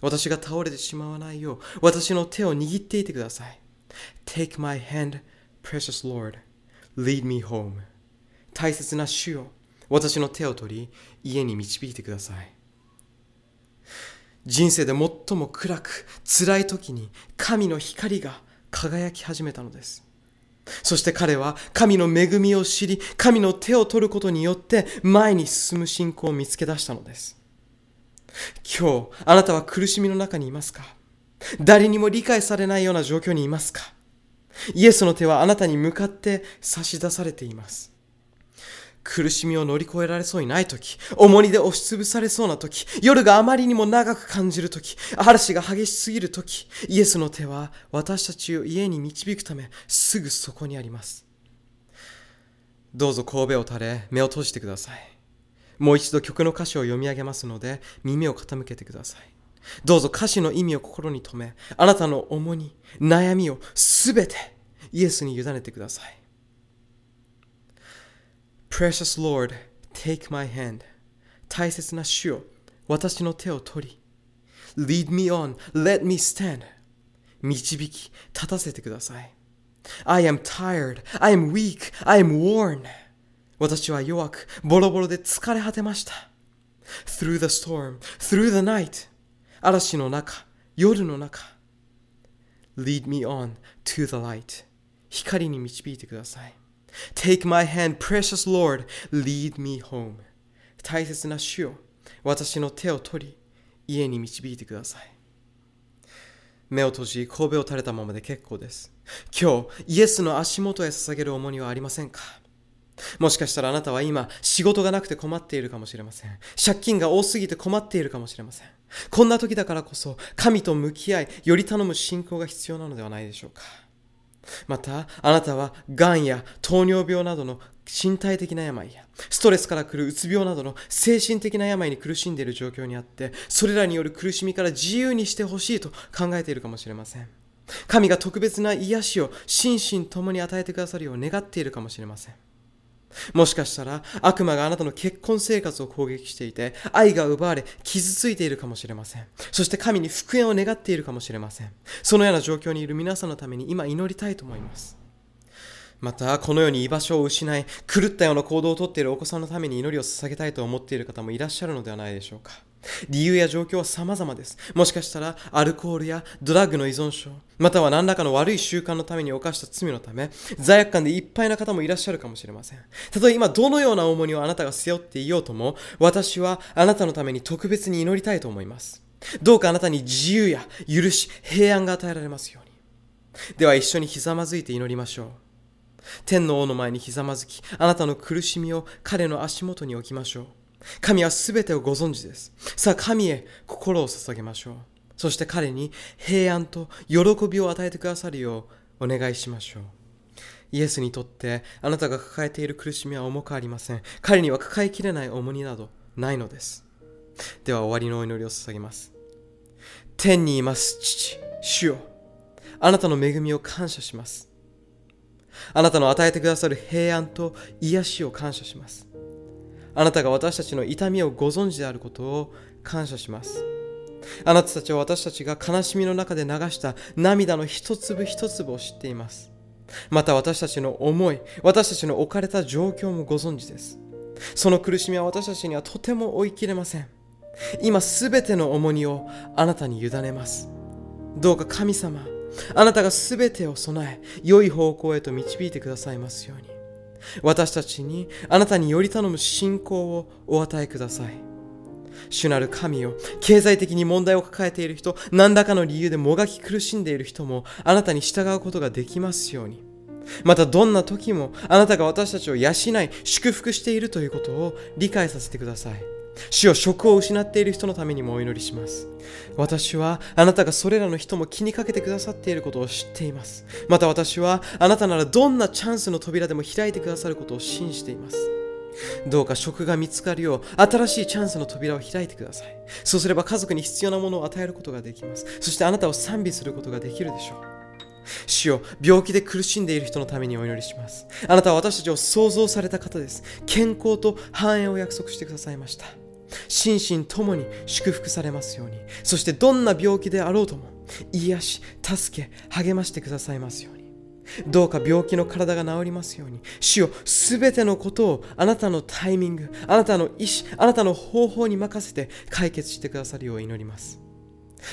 私が倒れてしまわないよう、私の手を握っていてください。Take my hand, precious Lord. Lead me home. 大切な主よ、私の手を取り、家に導いてください。人生で最も暗く、辛い時に神の光が輝き始めたのです。そして彼は神の恵みを知り、神の手を取ることによって前に進む信仰を見つけ出したのです。今日、あなたは苦しみの中にいますか？誰にも理解されないような状況にいますか？イエスの手はあなたに向かって差し出されています。苦しみを乗り越えられそうにないとき、重荷で押しつぶされそうなとき、夜があまりにも長く感じるとき、嵐が激しすぎるとき、イエスの手は私たちを家に導くため、すぐそこにあります。どうぞ頭を垂れ、目を閉じてください。もう一度曲の歌詞を読み上げますので、耳を傾けてください。どうぞ歌詞の意味を心に留め、あなたの重荷、悩みをすべてイエスに委ねてください。Precious Lord, take my hand. 大切な主よ、私の手を取り。Lead me on, let me stand. 導き、立たせてください。I am tired, I am weak, I am worn. 私は弱く、ボロボロで疲れ果てました。Through the storm, through the night. 嵐の中、夜の中。Lead me on to the light. 光に導いてください。Take my hand, precious Lord, lead me home. 大切な主よ、私の手を取り、家に導いてください。目を閉じ、頭を垂れたままで結構です。今日、イエスの足元へ捧げる重荷はありませんか？もしかしたらあなたは今、仕事がなくて困っているかもしれません。借金が多すぎて困っているかもしれません。こんな時だからこそ、神と向き合い、より頼む信仰が必要なのではないでしょうか。また、あなたはがんや糖尿病などの身体的な病やストレスから来るうつ病などの精神的な病に苦しんでいる状況にあって、それらによる苦しみから自由にしてほしいと考えているかもしれません。神が特別な癒しを心身ともに与えてくださるよう願っているかもしれません。もしかしたら悪魔があなたの結婚生活を攻撃していて、愛が奪われ傷ついているかもしれません。そして神に復縁を願っているかもしれません。そのような状況にいる皆さんのために今祈りたいと思います。また、このように居場所を失い、狂ったような行動をとっているお子さんのために祈りを捧げたいと思っている方もいらっしゃるのではないでしょうか。理由や状況は様々です。もしかしたらアルコールやドラッグの依存症、または何らかの悪い習慣のために犯した罪のため、罪悪感でいっぱいな方もいらっしゃるかもしれません。たとえ今どのような重荷をあなたが背負っていようとも、私はあなたのために特別に祈りたいと思います。どうかあなたに自由や許し、平安が与えられますように。では一緒にひざまずいて祈りましょう。天の王の前にひざまずき、あなたの苦しみを彼の足元に置きましょう。神はすべてをご存知です。さあ、神へ心を捧げましょう。そして彼に平安と喜びを与えてくださるようお願いしましょう。イエスにとってあなたが抱えている苦しみは重くありません。彼には抱えきれない重荷などないのです。では終わりのお祈りを捧げます。天にいます父、主よ、あなたの恵みを感謝します。あなたの与えてくださる平安と癒しを感謝します。あなたが私たちの痛みをご存知であることを感謝します。あなたたちは私たちが悲しみの中で流した涙の一粒一粒を知っています。また私たちの思い、私たちの置かれた状況もご存知です。その苦しみは私たちにはとても追いきれません。今すべての重荷をあなたに委ねます。どうか神様、あなたがすべてを備え、良い方向へと導いてくださいますように。私たちにあなたにより頼む信仰をお与えください。主なる神よ、経済的に問題を抱えている人、何らかの理由でもがき苦しんでいる人もあなたに従うことができますように。またどんな時もあなたが私たちを養い祝福しているということを理解させてください。主よ、職を失っている人のためにもお祈りします。私はあなたがそれらの人も気にかけてくださっていることを知っています。また私はあなたならどんなチャンスの扉でも開いてくださることを信じています。どうか職が見つかるよう新しいチャンスの扉を開いてください。そうすれば家族に必要なものを与えることができます。そしてあなたを賛美することができるでしょう。主よ、病気で苦しんでいる人のためにお祈りします。あなたは私たちを創造された方です。健康と繁栄を約束してくださいました。心身ともに祝福されますように。そしてどんな病気であろうとも癒し、助け、励ましてくださいますように。どうか病気の体が治りますように。主よ、すべてのことをあなたのタイミング、あなたの意思、あなたの方法に任せて解決してくださるよう祈ります。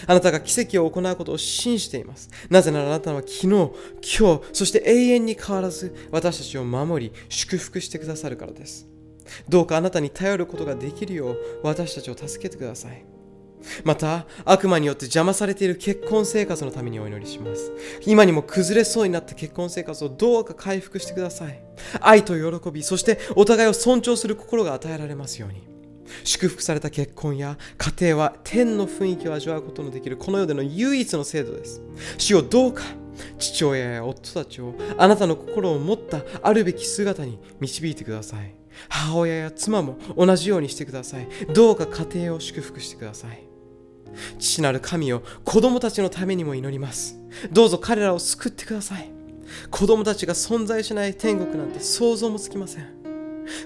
あなたが奇跡を行うことを信じています。なぜならあなたは昨日、今日、そして永遠に変わらず私たちを守り祝福してくださるからです。どうかあなたに頼ることができるよう私たちを助けてください。また悪魔によって邪魔されている結婚生活のためにお祈りします。今にも崩れそうになった結婚生活をどうか回復してください。愛と喜び、そしてお互いを尊重する心が与えられますように。祝福された結婚や家庭は天の雰囲気を味わうことのできるこの世での唯一の制度です。主よ、どうか父親や夫たちをあなたの心を持ったあるべき姿に導いてください。母親や妻も同じようにしてください。どうか家庭を祝福してください。父なる神よ、子供たちのためにも祈ります。どうぞ彼らを救ってください。子供たちが存在しない天国なんて想像もつきません。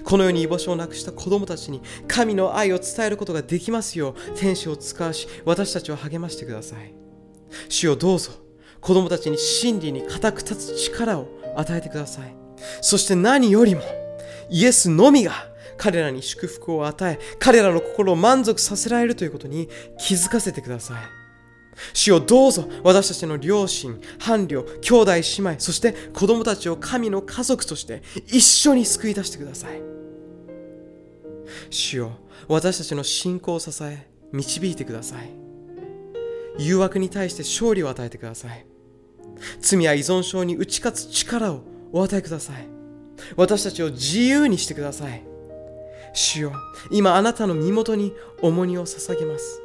この世に居場所をなくした子供たちに神の愛を伝えることができますよう天使を使わし、私たちを励ましてください。主よ、どうぞ子供たちに真理に固く立つ力を与えてください。そして何よりもイエスのみが彼らに祝福を与え、彼らの心を満足させられるということに気づかせてください。主よ、どうぞ私たちの両親、伴侶、兄弟、姉妹、そして子供たちを神の家族として一緒に救い出してください。主よ、私たちの信仰を支え、導いてください。誘惑に対して勝利を与えてください。罪や依存症に打ち勝つ力をお与えください。私たちを自由にしてください。主よ、今あなたの身元に重荷を捧げます。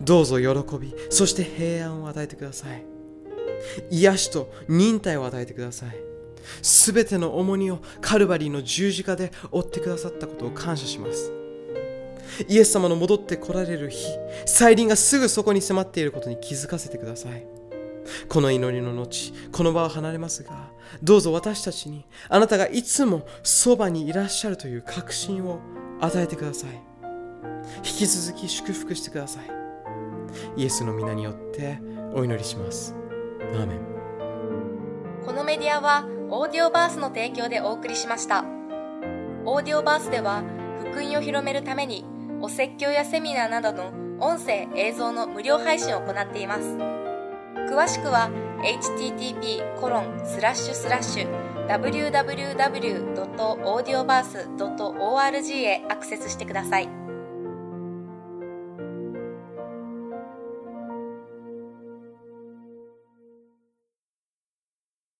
どうぞ喜び、そして平安を与えてください。癒しと忍耐を与えてください。すべての重荷をカルバリーの十字架で負ってくださったことを感謝します。イエス様の戻って来られる日、再臨がすぐそこに迫っていることに気づかせてください。この祈りの後、この場を離れますが、どうぞ私たちにあなたがいつもそばにいらっしゃるという確信を与えてください。引き続き祝福してください。イエスの皆によってお祈りします。アーメン。このメディアはオーディオバースの提供でお送りしました。オーディオバースでは福音を広めるためにお説教やセミナーなどの音声映像の無料配信を行っています。詳しくは エイチティーティーピーコロンスラッシュスラッシュダブリューダブリューダブリュードットオーディオバースドットオーアールジー へアクセスしてください。